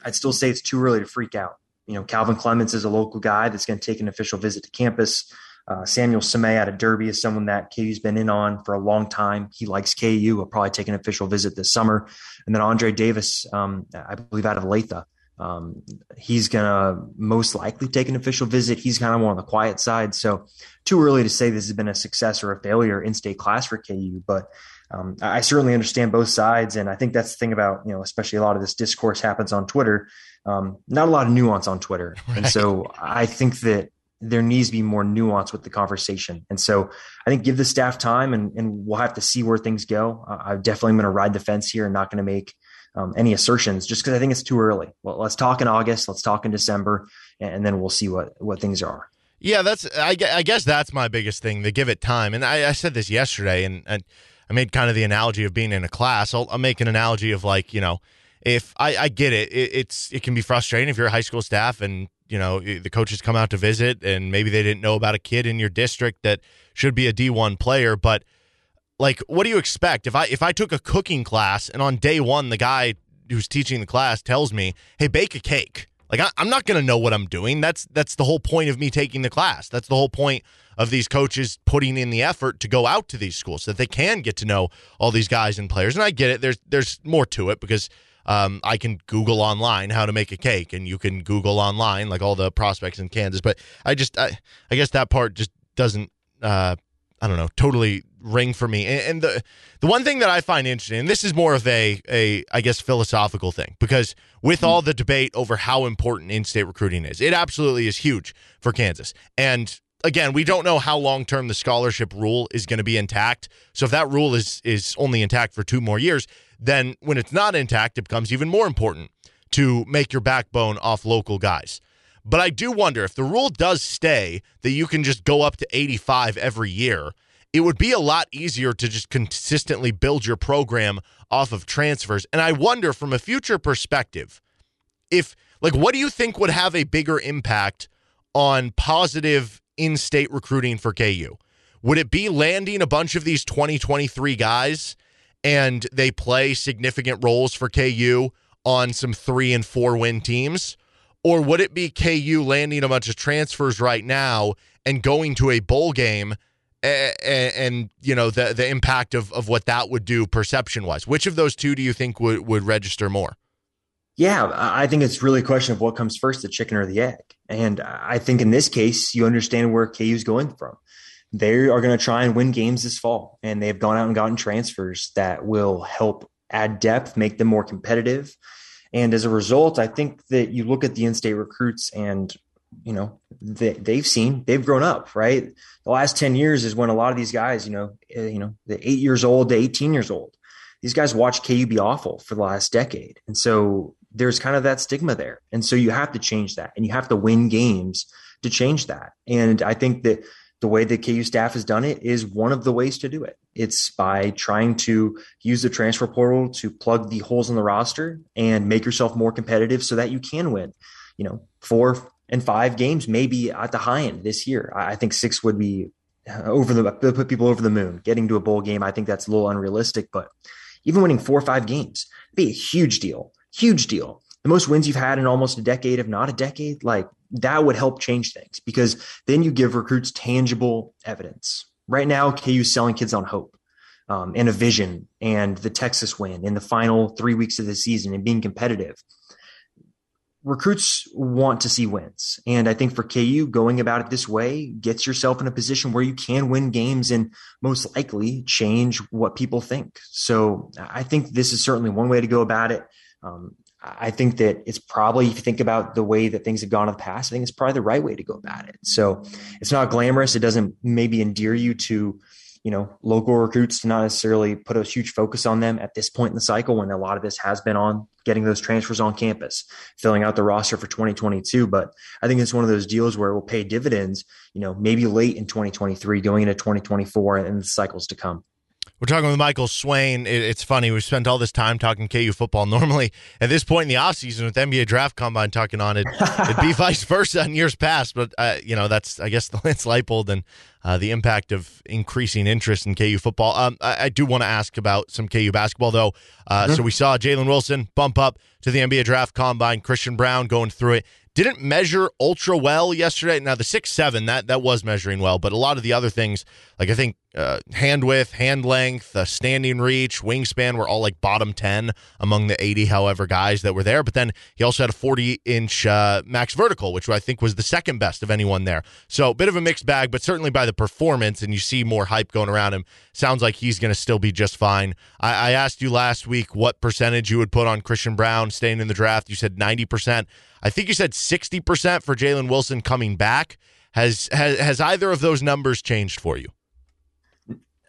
I'd still say it's too early to freak out. You know, Calvin Clements is a local guy that's going to take an official visit to campus. Uh, Samuel Semay out of Derby is someone that K U's been in on for a long time. He likes K U. Will probably take an official visit this summer. And then Andre Davis, um, I believe out of Latha, Um, he's going to most likely take an official visit. He's kind of more on the quiet side. So too early to say this has been a success or a failure in-state class for K U, but um, I certainly understand both sides. And I think that's the thing about, you know, especially a lot of this discourse happens on Twitter, um, not a lot of nuance on Twitter. Right. And so I think that there needs to be more nuance with the conversation. And so I think give the staff time, and, and we'll have to see where things go. Uh, I'm definitely going to ride the fence here and not going to make Um, any assertions, just because I think it's too early. Well, let's talk in August, let's talk in December, and then we'll see what, what things are. Yeah, that's I, I guess that's my biggest thing. They give it time. And I, I said this yesterday, and, and I made kind of the analogy of being in a class. I'll, I'll make an analogy of, like, you know, if I, I get it, it, it's it can be frustrating if you're a high school staff and, you know, the coaches come out to visit and maybe they didn't know about a kid in your district that should be a D one player. But, like, what do you expect? If I if I took a cooking class and on day one the guy who's teaching the class tells me, hey, bake a cake. Like, I, I'm not going to know what I'm doing. That's that's the whole point of me taking the class. That's the whole point of these coaches putting in the effort to go out to these schools so that they can get to know all these guys and players. And I get it. There's, there's more to it because um, I can Google online how to make a cake, and you can Google online, like, all the prospects in Kansas. But I just I, I guess that part just doesn't, uh, I don't know, totally ring for me. And, and the the one thing that I find interesting, and this is more of a, a I guess, philosophical thing, because with all the debate over how important in-state recruiting is, it absolutely is huge for Kansas. And again, we don't know how long-term the scholarship rule is going to be intact. So if that rule is is only intact for two more years, then when it's not intact, it becomes even more important to make your backbone off local guys. But I do wonder, if the rule does stay that you can just go up to eighty-five every year, it would be a lot easier to just consistently build your program off of transfers. And I wonder, from a future perspective, if, like, what do you think would have a bigger impact on positive in-state recruiting for K U? Would it be landing a bunch of these twenty twenty-three guys and they play significant roles for K U on some three and four win teams? Or would it be K U landing a bunch of transfers right now and going to a bowl game? And, and, you know, the the impact of, of what that would do perception-wise. Which of those two do you think would, would register more? Yeah, I think it's really a question of what comes first, the chicken or the egg. And I think in this case, you understand where K U is going from. They are going to try and win games this fall, and they've gone out and gotten transfers that will help add depth, make them more competitive. And as a result, I think that you look at the in-state recruits and – you know, they, they've seen, they've grown up, right? The last ten years is when a lot of these guys, you know, you know, the eight years old to eighteen years old, these guys watched K U be awful for the last decade. And so there's kind of that stigma there. And so you have to change that, and you have to win games to change that. And I think that the way that K U staff has done it is one of the ways to do it. It's by trying to use the transfer portal to plug the holes in the roster and make yourself more competitive so that you can win, you know, four and five games, maybe at the high end this year. I think six would be over the put people over the moon. Getting to a bowl game, I think that's a little unrealistic, but even winning four or five games would be a huge deal, huge deal. The most wins you've had in almost a decade, if not a decade, like, that would help change things, because then you give recruits tangible evidence. Right now, K U is selling kids on hope um, and a vision, and the Texas win in the final three weeks of the season and being competitive. Recruits want to see wins. And I think for K U, going about it this way gets yourself in a position where you can win games and most likely change what people think. So I think this is certainly one way to go about it. Um, I think that it's probably, if you think about the way that things have gone in the past, I think it's probably the right way to go about it. So it's not glamorous. It doesn't maybe endear you to, you know, local recruits, to not necessarily put a huge focus on them at this point in the cycle, when a lot of this has been on getting those transfers on campus, filling out the roster for twenty twenty-two. But I think it's one of those deals where it will pay dividends, you know, maybe late in twenty twenty-three, going into twenty twenty-four and the cycles to come. We're talking with Michael Swain. It's funny, we've spent all this time talking K U football. Normally, at this point in the offseason, with N B A Draft Combine talking on it, it'd be vice versa in years past. But, uh, you know, that's, I guess, the Lance Leipold and uh, the impact of increasing interest in K U football. Um, I, I do want to ask about some K U basketball, though. Uh, mm-hmm. So we saw Jalen Wilson bump up to the N B A Draft Combine. Christian Brown going through it. Didn't measure ultra well yesterday. Now, the six seven, that, that was measuring well, but a lot of the other things, like I think uh, hand width, hand length, uh, standing reach, wingspan were all like bottom ten among the eighty, however, guys that were there. But then he also had a forty-inch uh, max vertical, which I think was the second best of anyone there. So a bit of a mixed bag, but certainly by the performance, and you see more hype going around him, sounds like he's going to still be just fine. I, I asked you last week what percentage you would put on Christian Brown staying in the draft. You said ninety percent. I think you said sixty percent for Jalen Wilson coming back. Has, has has either of those numbers changed for you?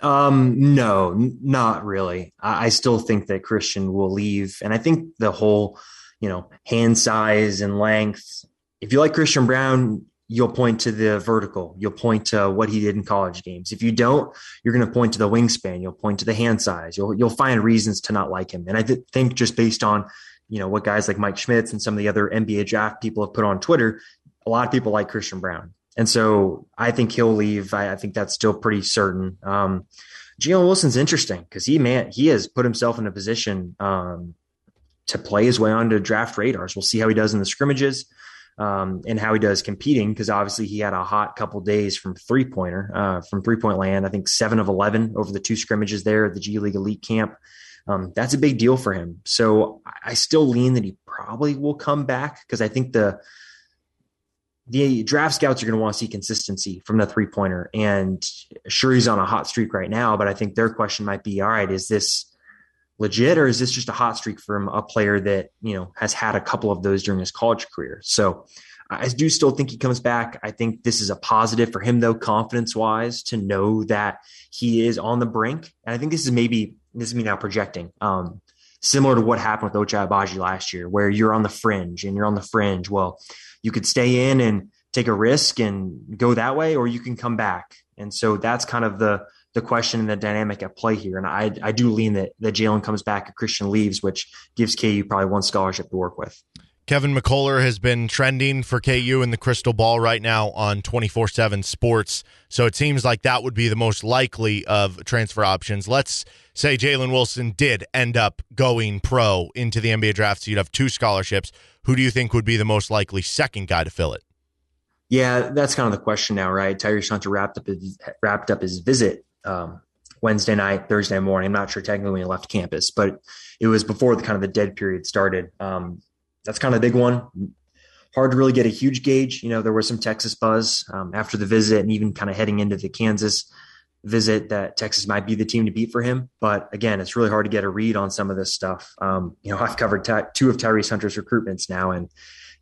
Um, no, not really. I, I still think that Christian will leave. And I think the whole, you know, hand size and length, if you like Christian Brown, you'll point to the vertical. You'll point to what he did in college games. If you don't, you're going to point to the wingspan. You'll point to the hand size. You'll you'll find reasons to not like him. And I th- think just based on, you know, what guys like Mike Schmitz and some of the other N B A draft people have put on Twitter, a lot of people like Christian Brown. And so I think he'll leave. I, I think that's still pretty certain. Um, Jalen Wilson's interesting because he, man, he has put himself in a position um, to play his way onto draft radars. We'll see how he does in the scrimmages um, and how he does competing, because obviously he had a hot couple days from three pointer uh, from three point land. I think seven of eleven over the two scrimmages there at the G League Elite Camp. Um, that's a big deal for him. So I still lean that he probably will come back, because I think the the draft scouts are going to want to see consistency from the three-pointer. And sure, he's on a hot streak right now, but I think their question might be, all right, is this legit or is this just a hot streak from a player that, you know, has had a couple of those during his college career? So I do still think he comes back. I think this is a positive for him, though, confidence-wise, to know that he is on the brink. And I think this is maybe – this is me now projecting – um, similar to what happened with Ochai Agbaji last year, where you're on the fringe and you're on the fringe. Well, you could stay in and take a risk and go that way, or you can come back. And so that's kind of the the question and the dynamic at play here. And I I do lean that, that Jalen comes back and Christian leaves, which gives K U probably one scholarship to work with. Kevin McCullar has been trending for K U in the crystal ball right now on twenty-four seven Sports. So it seems like that would be the most likely of transfer options. Let's say Jalen Wilson did end up going pro into the N B A draft, so you'd have two scholarships. Who do you think would be the most likely second guy to fill it? Yeah, that's kind of the question now, right? Tyrese Hunter wrapped up his, wrapped up his visit um, Wednesday night, Thursday morning. I'm not sure technically when he left campus, but it was before the kind of the dead period started. Um, That's kind of a big one. Hard to really get a huge gauge. You know, there was some Texas buzz um, after the visit, and even kind of heading into the Kansas visit that Texas might be the team to beat for him. But again, it's really hard to get a read on some of this stuff. Um, you know, I've covered t- two of Tyrese Hunter's recruitments now, and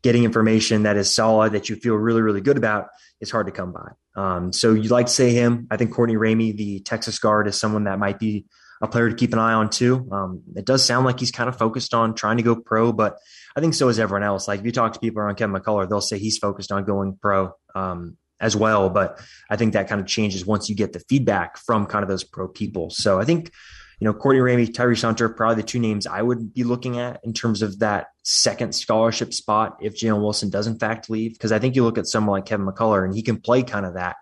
getting information that is solid that you feel really, really good about is hard to come by. Um, so you'd like to say him. I think Courtney Ramey, the Texas guard, is someone that might be a player to keep an eye on too. Um, it does sound like he's kind of focused on trying to go pro, but I think so is everyone else. Like if you talk to people around Kevin McCullar, they'll say he's focused on going pro um, as well. But I think that kind of changes once you get the feedback from kind of those pro people. So I think, you know, Courtney Ramey, Tyrese Hunter, probably the two names I would be looking at in terms of that second scholarship spot if Jalen Wilson does in fact leave. Cause I think you look at someone like Kevin McCullar and he can play kind of that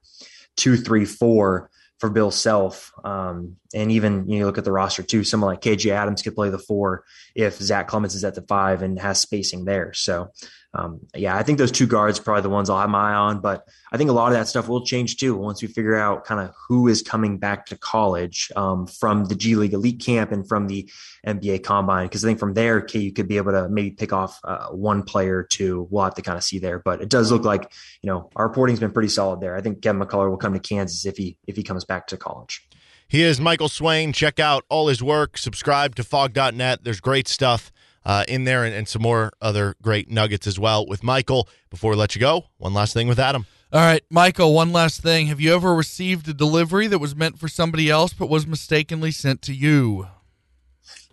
two, three, four for Bill Self. Um, and even, you know, look at the roster too, someone like K J Adams could play the four if Zach Clemens is at the five and has spacing there. So um, yeah, I think those two guards are probably the ones I'll have my eye on, but I think a lot of that stuff will change too. Once we figure out kind of who is coming back to college um, from the G League Elite Camp and from the N B A Combine. Cause I think from there, K U could be able to maybe pick off uh, one player or two. We'll have to kind of see there, but it does look like, you know, our reporting has been pretty solid there. I think Kevin McCullar will come to Kansas if he, if he comes back to college. He is Michael Swain. Check out all his work. Subscribe to Fog dot net. There's great stuff uh, in there and, and some more other great nuggets as well with Michael. Before we let you go, one last thing with Adam. All right, Michael, one last thing. Have you ever received a delivery that was meant for somebody else but was mistakenly sent to you?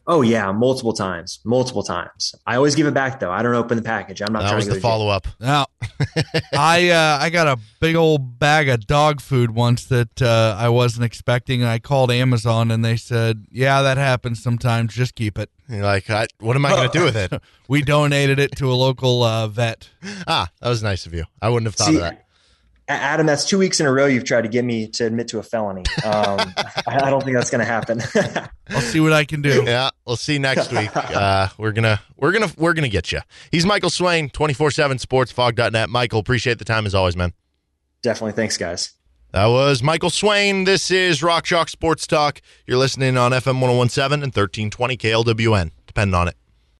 Oh, yeah, multiple times, multiple times. I always give it back, though. I don't open the package. I'm not that trying to That was the follow-up. Now, I uh, I got a big old bag of dog food once that uh, I wasn't expecting, and I called Amazon, and they said, yeah, that happens sometimes. Just keep it. You're like, I, what am I going to do with it? We donated it to a local uh, vet. Ah, that was nice of you. I wouldn't have thought See, of that. Adam, that's two weeks in a row you've tried to get me to admit to a felony. Um, I don't think that's going to happen. I'll see what I can do. Yeah, we'll see next week. Uh, we're gonna, we're gonna, we're gonna get you. He's Michael Swain, twenty-four seven Sports, Fog dot net. Michael, appreciate the time as always, man. Definitely, thanks, guys. That was Michael Swain. This is Rock Chalk Sports Talk. You're listening on F M one oh one seven and thirteen twenty K L W N. Depend on it.